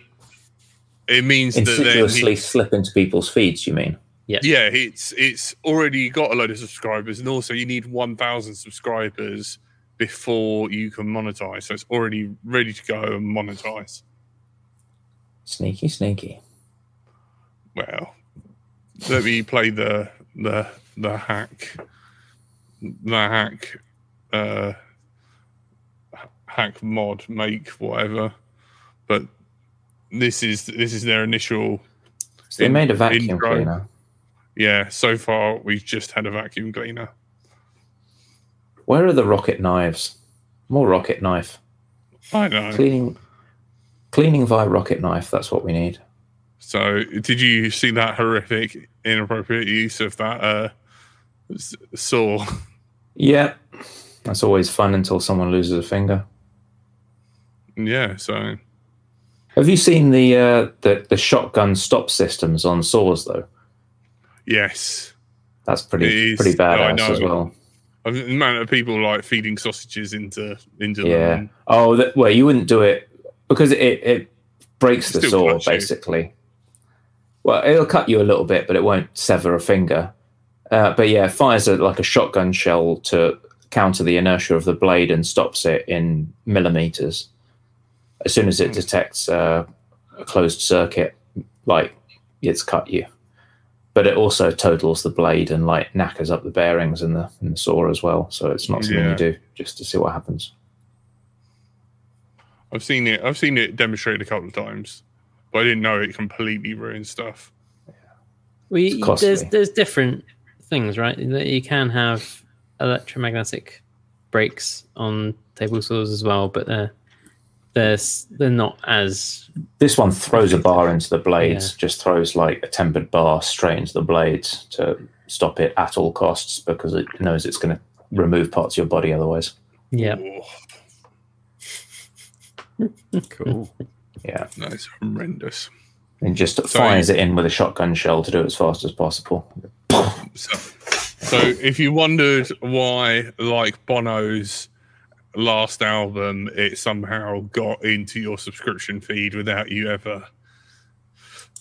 it means insidiously that he, slip into people's feeds. You mean? Yes. Yeah, it's it's already got a load of subscribers, and also you need one thousand subscribers before you can monetize. So it's already ready to go and monetize. Sneaky, sneaky. Well, let me play the the the hack, the hack, uh, hack mod make whatever. But this is this is their initial. So they in, made a vacuum intro. Cleaner. Yeah, so far we've just had a vacuum cleaner. Where are the rocket knives? More rocket knife. I know. Cleaning, cleaning via rocket knife, that's what we need. So did you see that horrific, inappropriate use of that uh, saw? Yeah, that's always fun until someone loses a finger. Yeah, so... Have you seen the uh, the, the shotgun stop systems on saws, though? Yes, that's pretty pretty badass as well. I mean, the amount of people like feeding sausages into into yeah. Them. Oh, that, well, you wouldn't do it because it it breaks the saw basically. Well, it'll cut you a little bit, but it won't sever a finger. Uh, but yeah, fires a, like a shotgun shell to counter the inertia of the blade and stops it in millimeters as soon as it detects uh, a closed circuit. Like it's cut you. But it also totals the blade and like knackers up the bearings in the in the saw as well. So it's not something yeah. you do just to see what happens. I've seen it. I've seen it demonstrated a couple of times, but I didn't know it completely ruined stuff. Yeah. We there's there's different things, right? You can have electromagnetic brakes on table saws as well, but they're they're they're not as. This one throws a bar into the blades, yeah. just throws like a tempered bar straight into the blades to stop it at all costs because it knows it's going to remove parts of your body otherwise. Yeah. Cool. Yeah. That's horrendous. And just so, fires it in with a shotgun shell to do it as fast as possible. So, so if you wondered why, like Bono's last album, it somehow got into your subscription feed without you ever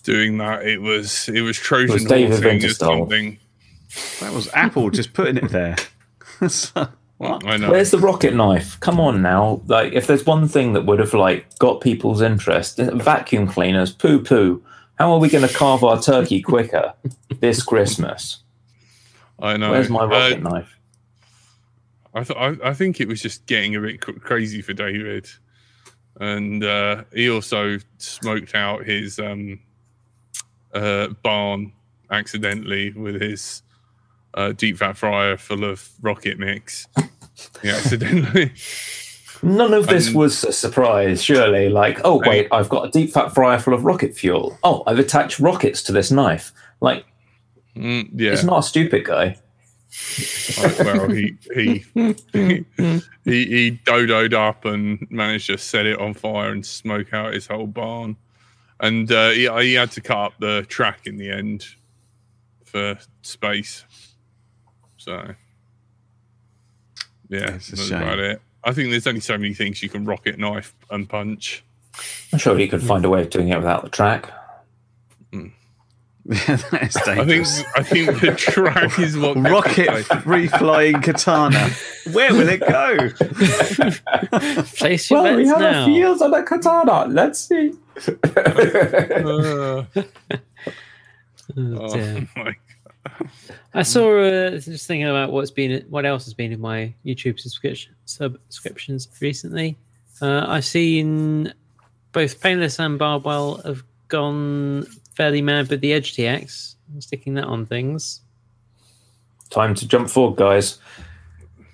doing that. It was it was Trojan haunting or something. That was Apple just putting it there. So, what? I know. Where's the rocket knife? Come on now! Like, if there's one thing that would have like got people's interest, vacuum cleaners, poo poo. How are we going to carve our turkey quicker this Christmas? I know. Where's my rocket uh, knife? I, th- I I think it was just getting a bit crazy for David, and uh, he also smoked out his um, uh, barn accidentally with his uh, deep fat fryer full of rocket mix. Yeah, accidentally. None of this um, was a surprise, surely. Like, oh wait, I've got a deep fat fryer full of rocket fuel. Oh, I've attached rockets to this knife. Like, mm, yeah, he's not a stupid guy. Like, well, he he, he he he dodoed up and managed to set it on fire and smoke out his whole barn. And uh, he, he had to cut up the track in the end for space. So, yeah, that's, that's about it. I think there's only so many things you can rocket knife and punch. I'm sure you could find a way of doing it without the track. Mm. Yeah, that is dangerous. I think I think the track is what rocket free flying katana. Where will it go? Place your well, bets we have now. A field on a katana. Let's see. uh, oh, oh my God. I saw uh, just thinking about what's been what else has been in my YouTube subscription subscriptions recently. Uh, I've seen both Painless and Barbwell have gone fairly mad with the Edge T X. I'm sticking that on things. Time to jump forward, guys.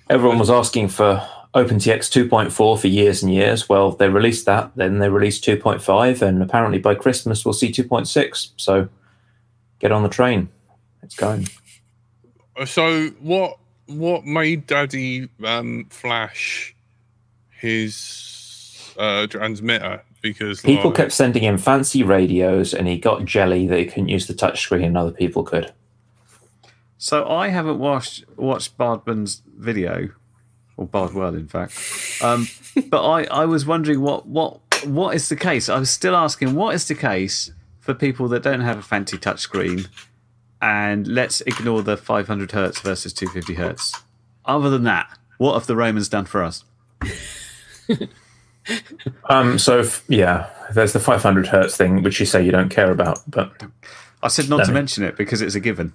Everyone was asking for Open T X two point four for years and years. Well, they released that, then they released two point five, and apparently by Christmas we'll see two point six. So get on the train. It's going. So what what made Daddy um, flash his uh, transmitter? Because people like, kept sending him fancy radios, and he got jelly that he couldn't use the touchscreen, and other people could. So I haven't watched watched Bardman's video, or Bardwell, in fact. Um, but I, I was wondering what what what is the case? I was still asking what is the case for people that don't have a fancy touchscreen. And let's ignore the five hundred hertz versus two hundred fifty hertz. Other than that, what have the Romans done for us? um, so, f- yeah, there's the five hundred hertz thing, which you say you don't care about. But I said not no. to mention it because it's a given.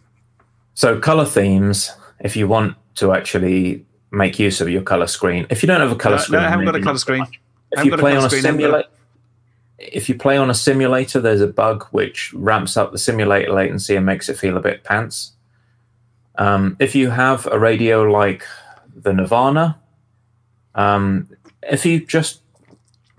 So colour themes, if you want to actually make use of your colour screen. If you don't have a colour no, screen... No, I haven't got a colour screen. If you, play a on a simula- if you play on a simulator, there's a bug which ramps up the simulator latency and makes it feel a bit pants. Um, if you have a radio like the Nirvana, um, if you just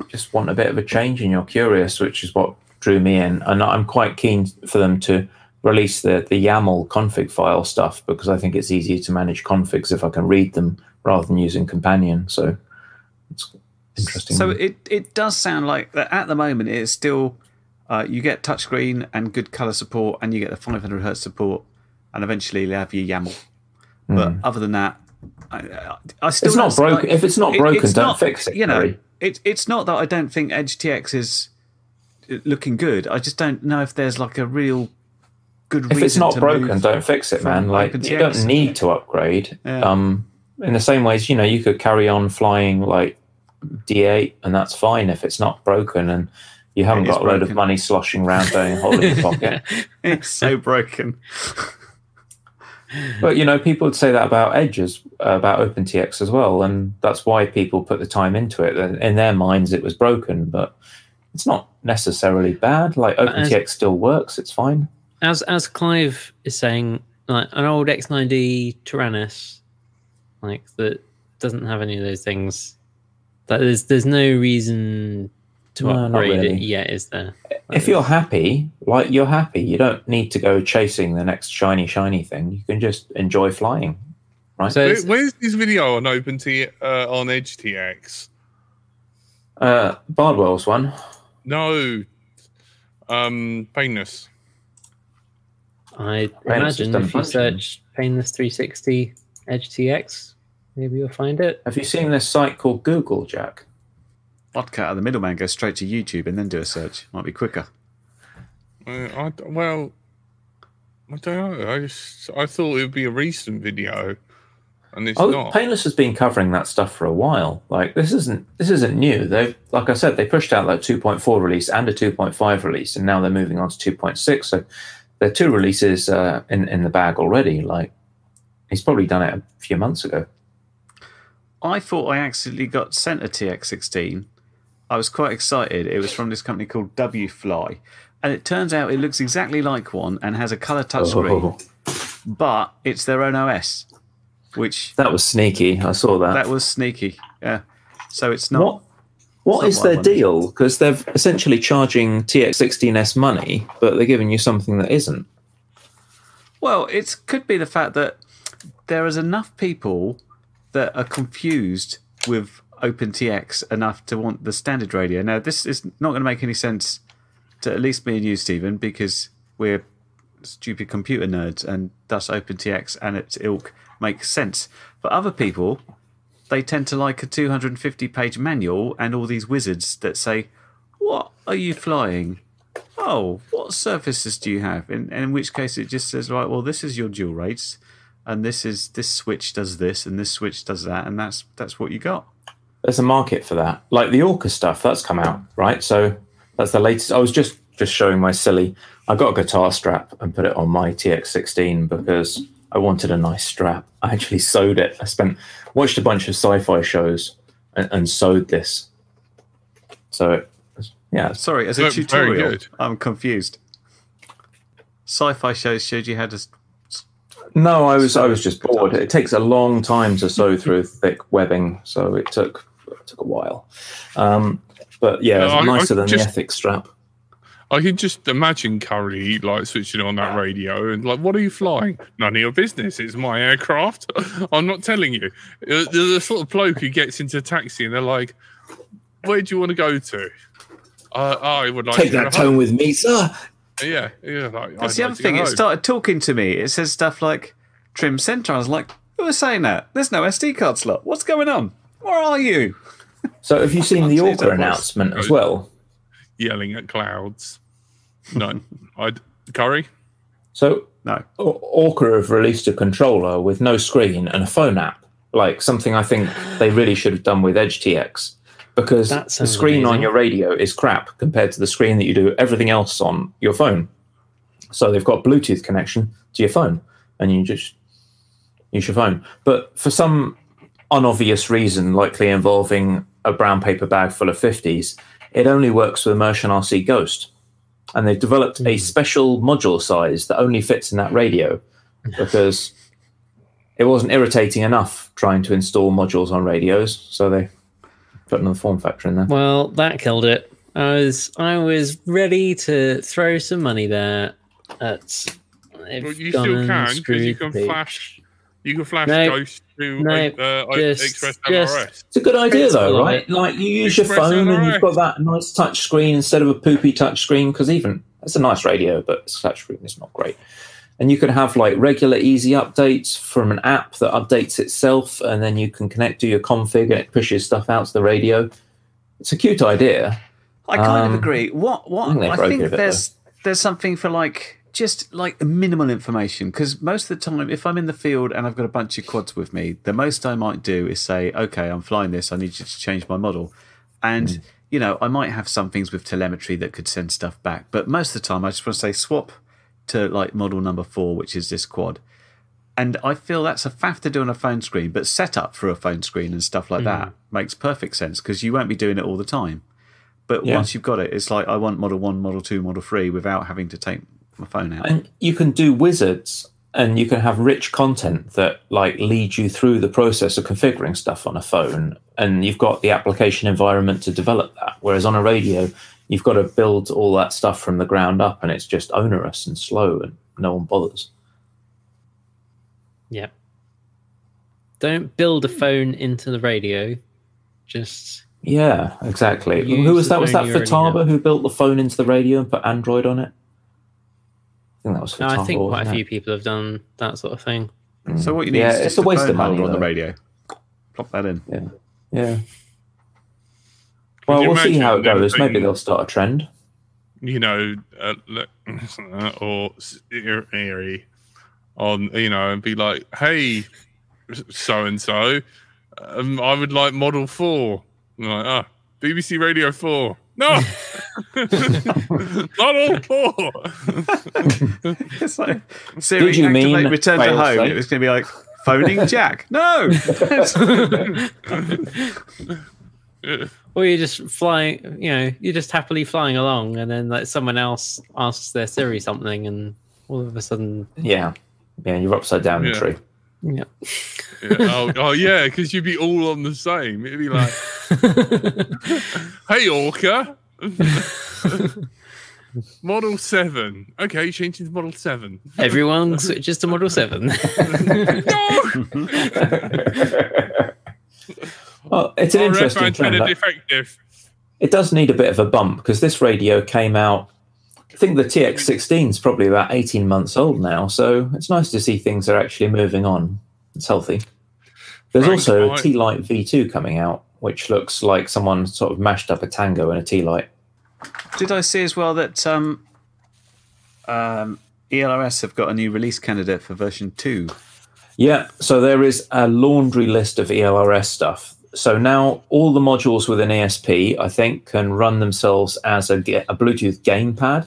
just want a bit of a change and you're curious, which is what drew me in, and I'm quite keen for them to release the, the YAML config file stuff, because I think it's easier to manage configs if I can read them rather than using Companion. So it's interesting. So it, it does sound like that at the moment it's still, uh, you get touchscreen and good colour support, and you get the five hundred hertz support, and eventually they'll have your YAML. Mm. But other than that, I, I still it's not broken. Like, if it's not broken, it's don't not, fix it. You know, it's it's not that I don't think Edge T X is looking good. I just don't know if there's like a real good reason. If it's not to broken, don't fix it, man. Like you don't need to upgrade. Yeah. Um, in the same ways, you know, you could carry on flying like D eight, and that's fine if it's not broken and you haven't it got a broken. Load of money sloshing around down a hole in your pocket. It's so broken. But, you know, people would say that about Edges, about OpenTX as well, and that's why people put the time into it. In their minds, it was broken, but it's not necessarily bad. Like, OpenTX as, still works, it's fine. As as Clive is saying, like an old X nine D Tyrannus, like, that doesn't have any of those things. That there's, there's no reason to no, upgrade really. It yet, is there? If you're happy, like you're happy, you don't need to go chasing the next shiny, shiny thing. You can just enjoy flying, right? So Where, where's this video on Open T uh, on Edge T X? Uh, Bardwell's one. No, um, Painless. I Painless imagine if you search Painless three sixty Edge T X, Maybe you'll find it. Have you seen this site called Google, Jack? I'd cut out the middleman, go straight to YouTube, and then do a search. Might be quicker. Uh, I, well, I don't know. I just I thought it would be a recent video, and it's oh, not. Painless has been covering that stuff for a while. Like this isn't this isn't new. They like I said, they pushed out like two point four release and a two point five release, and now they're moving on to two point six. So there are two releases uh, in in the bag already. Like he's probably done it a few months ago. I thought I accidentally got sent a T X sixteen. I was quite excited. It was from this company called W Fly. And it turns out it looks exactly like one and has a colour touchscreen. Oh. But it's their own O S. Which That was sneaky. I saw that. That was sneaky. Yeah. So it's not... What, what it's not is what their I deal? Because they're essentially charging T X sixteen S money, but they're giving you something that isn't. Well, it could be the fact that there is enough people that are confused with OpenTX enough to want the standard radio. Now, this is not going to make any sense to at least me and you, Stephen, because we're stupid computer nerds, and thus OpenTX and its ilk makes sense. But other people, they tend to like a two hundred fifty page manual and all these wizards that say, what are you flying? Oh, what surfaces do you have? And, and in which case it just says, right, well, this is your dual rates, and this is this switch does this, and this switch does that, and that's that's what you got. There's a market for that. Like the Orca stuff, that's come out, right? So that's the latest. I was just, just showing my silly... I got a guitar strap and put it on my T X sixteen because I wanted a nice strap. I actually sewed it. I spent watched a bunch of sci-fi shows and, and sewed this. So, yeah. Sorry, as a Look, tutorial, I'm confused. Sci-fi shows showed you how to... No, I was I was just bored. It takes a long time to sew through thick webbing, so it took it took a while. Um, but yeah, it was nicer than the ethics strap. I can just imagine Curry like switching on that radio and like, what are you flying? None of your business. It's my aircraft. I'm not telling you. There's the sort of bloke who gets into a taxi and they're like, where do you want to go to? Uh, I would like take to that tone with me, sir. Yeah, yeah. Like, that's the other thing. It started talking to me. It says stuff like trim center. I was like, who was saying that? There's no S D card slot. What's going on? Where are you? So have you seen the Orca announcement as well? Yelling at clouds. No. I'd Curry? So no. Orca have released a controller with no screen and a phone app, like something I think they really should have done with Edge T X. Because the screen amazing. on your radio is crap compared to the screen that you do everything else on your phone. So they've got Bluetooth connection to your phone, and you just use your phone. But for some unobvious reason, likely involving a brown paper bag full of fifties, it only works with Immersion R C Ghost. And they've developed mm-hmm. a special module size that only fits in that radio because it wasn't irritating enough trying to install modules on radios, so they... Put another form factor in there. Well, that killed it. I was I was ready to throw some money there. That's well, you still can because you can flash. You can flash nope. Ghost to nope. uh, just, Express just, L R S. It's a good idea though, right? Like you use Express your phone L R S. And you've got that nice touch screen instead of a poopy touch screen. Because even that's a nice radio, but touch screen is not great. And you can have like regular easy updates from an app that updates itself, and then you can connect to your config and it pushes stuff out to the radio. It's a cute idea. I kind um, of agree. What what I think, I think there's though. there's something for like just like minimal information, because most of the time if I'm in the field and I've got a bunch of quads with me, the most I might do is say, okay, I'm flying this, I need you to change my model. And mm. you know, I might have some things with telemetry that could send stuff back, but most of the time I just want to say swap to like model number four, which is this quad. And I feel that's a faff to do on a phone screen, but set up for a phone screen and stuff like mm. that makes perfect sense because you won't be doing it all the time. But yeah. once you've got it, it's like I want model one, model two, model three without having to take my phone out. And you can do wizards and you can have rich content that like lead you through the process of configuring stuff on a phone, and you've got the application environment to develop that. Whereas on a radio, you've got to build all that stuff from the ground up, and it's just onerous and slow, and no one bothers. Yeah. Don't build a phone into the radio. Just yeah, exactly. Who was that? Was that Futaba who built the phone into the radio and put Android on it? I think that was Futaba. No, I think quite a few people have done that sort of thing. Mm. So what you need yeah, is just a waste of money on the radio. plop that in. Yeah. Yeah. Well, we'll see how it goes. Maybe they'll start a trend. You know, uh, or eerie on, you know, and be like, hey, so and so, I would like Model Four. I'm like, ah, oh, B B C Radio Four. No, not all four. It's like, so did you mean Return to Home? State? It was going to be like phoning Jack. No. Or you're just flying, you know, you're just happily flying along, and then like someone else asks their Siri something, and all of a sudden, yeah, yeah, you're upside down yeah. in a tree. Yeah. yeah. Oh, oh yeah, because you'd be all on the same. It'd be like, hey, Orca, Model seven. Okay, changing to Model seven. Everyone switches to Model seven. Well, it's an interesting trend. It does need a bit of a bump because this radio came out, I think the T X sixteen is probably about eighteen months old now, so it's nice to see things are actually moving on. It's healthy. There's Frank also White. A T-Lite V two coming out, which looks like someone sort of mashed up a Tango and a T-Lite. Did I see as well that um, um, E L R S have got a new release candidate for version two? Yeah, so there is a laundry list of E L R S stuff. So now all the modules within E S P, I think, can run themselves as a, a Bluetooth gamepad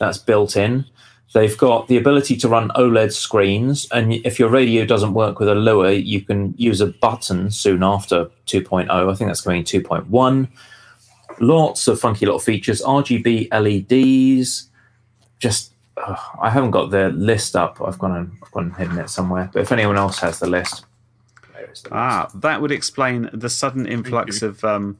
that's built in. They've got the ability to run OLED screens, and if your radio doesn't work with a lure, you can use a button soon after two point oh. I think that's coming two point one. Lots of funky little features, R G B L E Ds, just... Oh, I haven't got the list up. I've gone and I've gone and hidden it somewhere. But if anyone else has the list... Ah, that would explain the sudden influx of um,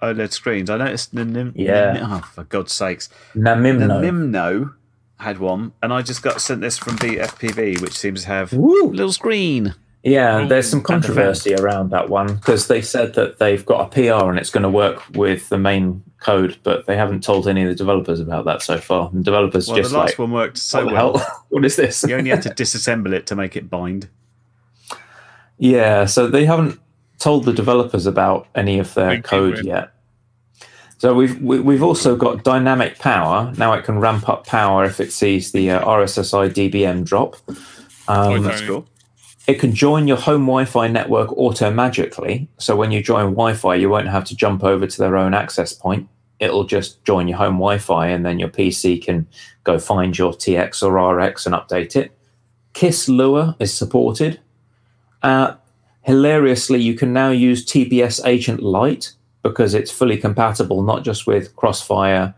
OLED screens. I noticed Namimno, yeah. oh, for God's sakes. Namimno. Namimno had one, and I just got sent this from B F P V, which seems to have a little screen. Yeah, there's some controversy around that one, because they said that they've got a P R and it's going to work with the main code, but they haven't told any of the developers about that so far. And developers well, just the last like, one worked so what well. The hell? What is this? You only had to disassemble it to make it bind. Yeah, so they haven't told the developers about any of their code yet. So we've we, we've also got dynamic power. Now it can ramp up power if it sees the uh, R S S I D B M drop. Um, that's cool. It can join your home Wi-Fi network automagically. So when you join Wi-Fi, you won't have to jump over to their own access point. It'll just join your home Wi-Fi, and then your P C can go find your T X or R X and update it. Kiss Lure is supported. Uh, hilariously, you can now use T B S Agent Lite because it's fully compatible not just with Crossfire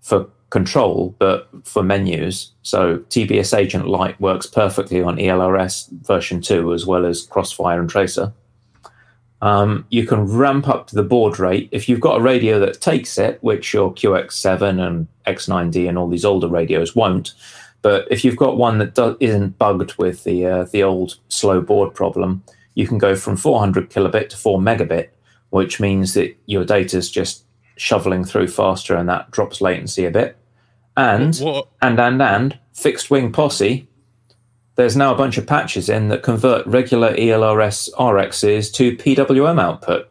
for control, but for menus. So T B S Agent Lite works perfectly on E L R S version two as well as Crossfire and Tracer. Um, you can ramp up the baud rate. If you've got a radio that takes it, which your Q X seven and X nine D and all these older radios won't, but if you've got one that do- isn't bugged with the uh, the old slow board problem, you can go from four hundred kilobit to four megabit, which means that your data's just shoveling through faster and that drops latency a bit. And, what? and, and, and, fixed wing posse, there's now a bunch of patches in that convert regular E L R S R Xs to P W M output.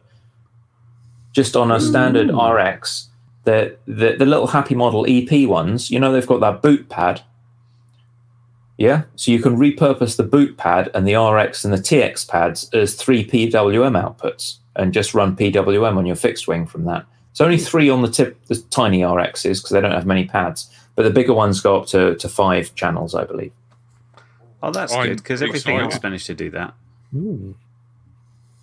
Just on a mm. standard R X, the, the, the little Happy Model E P ones, you know they've got that boot pad. Yeah, so you can repurpose the boot pad and the R X and the T X pads as three P W M outputs and just run P W M on your fixed wing from that. It's only three on the tip, the tiny R Xs, because they don't have many pads, but the bigger ones go up to, to five channels, I believe. Oh, that's I'm good, because everything else managed to do that. Ooh.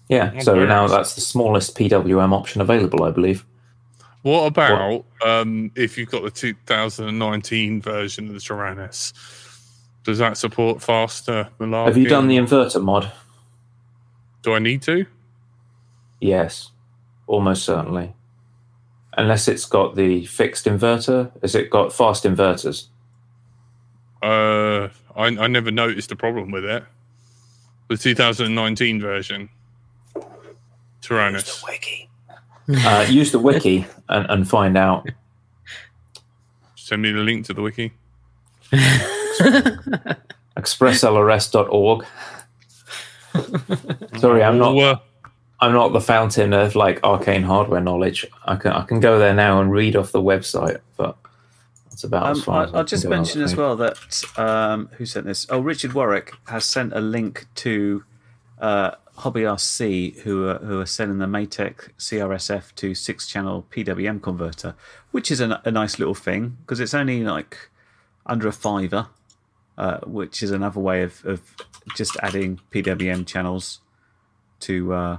Yeah, so now that's the smallest P W M option available, I believe. What about what? Um, if you've got the two thousand nineteen version of the Turan S? Does that support faster malarkey? Have you done the inverter mod? Do I need to? Yes, almost certainly. Unless it's got the fixed inverter. Has it got fast inverters? Uh, I, I never noticed a problem with it. The two thousand nineteen version. Tyrannus. Use the wiki. uh, use the wiki and, and find out. Send me the link to the wiki. express L R S dot org. Sorry, I'm not I'm not the fountain of like arcane hardware knowledge. I can I can go there now and read off the website, but that's about um, as far. I, as I'll I just mention as well that um, who sent this? Oh, Richard Warwick has sent a link to uh, HobbyRC, who are, who are sending the Maytek C R S F to six-channel P W M converter, which is a, a nice little thing because it's only like under a fiver, uh, which is another way of, of just adding P W M channels to. Uh,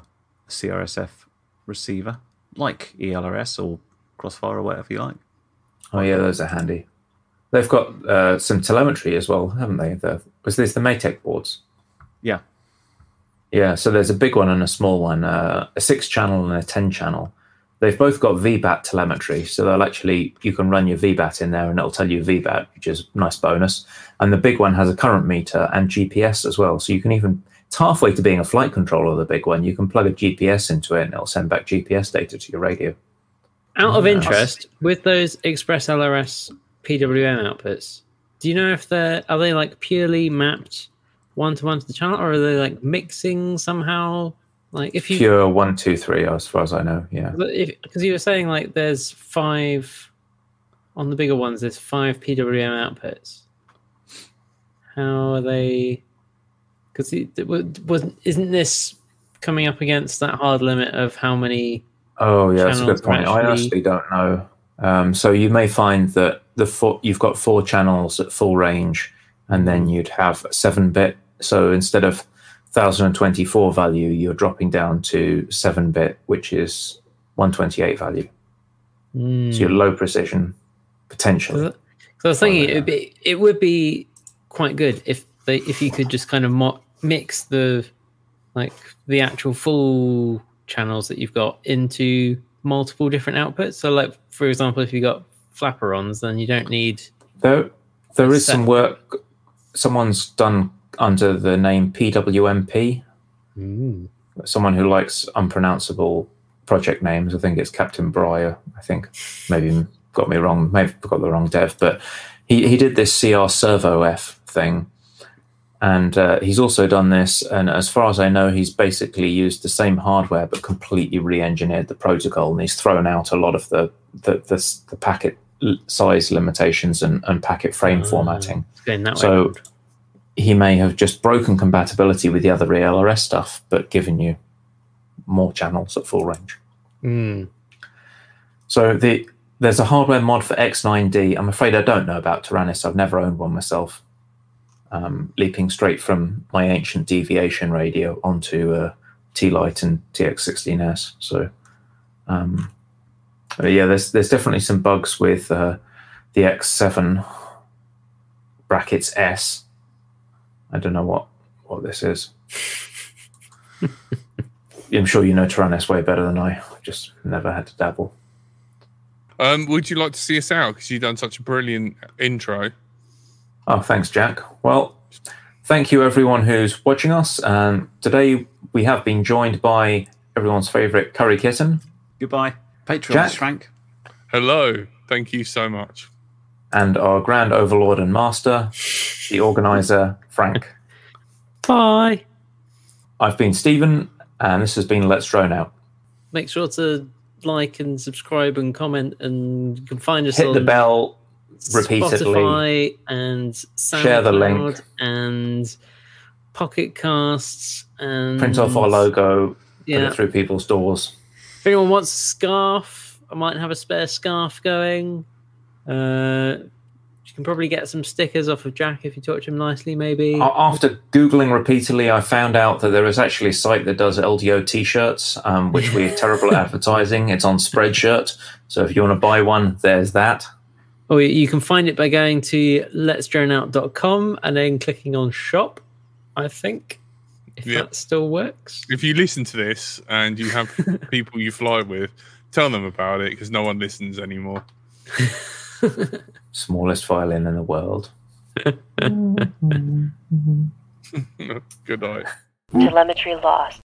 C R S F receiver, like E L R S or Crossfire or whatever you like. Oh yeah, those are handy. They've got uh, some telemetry as well, haven't they? The, was this the Maytek boards? Yeah. Yeah, so there's a big one and a small one, uh, a six-channel and a ten-channel. They've both got V BAT telemetry, so they'll actually, you can run your V BAT in there and it'll tell you V BAT, which is a nice bonus. And the big one has a current meter and G P S as well, so you can even... It's halfway to being a flight controller, the big one. You can plug a G P S into it and it'll send back G P S data to your radio. Out of interest, with those Express L R S P W M outputs, do you know if they're, are they like purely mapped one-to-one to the channel, or are they like mixing somehow? Like if you Pure one, two, three, as far as I know, yeah. Because you were saying like there's five, on the bigger ones, there's five P W M outputs. How are they... Because isn't this coming up against that hard limit of how many? Oh yeah, that's a good point. Actually... I honestly don't know. Um, so you may find that the four, you've got four channels at full range, and then you'd have seven bit. So instead of one thousand twenty-four value, you're dropping down to seven bit, which is one twenty-eight value. Mm. So you're low precision potentially. So I was thinking it would be, it would be quite good if they, if you could just kind of mo- mix the like the actual full channels that you've got into multiple different outputs. So like for example, if you got flaperons, then you don't need there there is set. Some work someone's done under the name P W M P. Ooh. Someone who likes unpronounceable project names. I think it's Captain Briar, I think. Maybe got me wrong, maybe got the wrong dev, but he, he did this C R Servo F thing. And uh, he's also done this, and as far as I know, he's basically used the same hardware but completely re-engineered the protocol, and he's thrown out a lot of the the, the, the packet size limitations and, and packet frame oh, formatting. So way. He may have just broken compatibility with the other E L R S stuff, but given you more channels at full range. Mm. So the there's a hardware mod for X nine D. I'm afraid I don't know about Taranis. I've never owned one myself. Um, leaping straight from my ancient deviation radio onto uh, T-Lite and T X sixteen S. So, um, yeah, there's there's definitely some bugs with uh, the X seven brackets S. I don't know what, what this is. I'm sure you know Taranis way better than I. I've just never had to dabble. Um, would you like to see us out? Because you've done such a brilliant intro. Oh, thanks, Jack. Well, thank you, everyone who's watching us. And um, today we have been joined by everyone's favourite Curry Kitten. Goodbye. Patreon Frank. Hello. Thank you so much. And our grand overlord and master, the organiser, Frank. Bye. I've been Stephen, and this has been Let's Drone Out. Make sure to like and subscribe and comment, and you can find us Hit on... Hit the bell... repeatedly. Spotify and SoundCloud, share the link, and Pocket Casts, and print off our logo, yeah. Put it through people's doors. If anyone wants a scarf, I might have a spare scarf going. Uh, you can probably get some stickers off of Jack if you talk to him nicely, maybe. After Googling repeatedly, I found out that there is actually a site that does L D O t-shirts, um, which we're terrible at advertising. It's on Spreadshirt, so if you want to buy one, there's that. Or you can find it by going to lets drone out dot com and then clicking on shop, I think, if yeah. that still works. If you listen to this and you have people you fly with, tell them about it because no one listens anymore. Smallest violin in the world. Good night. Telemetry lost.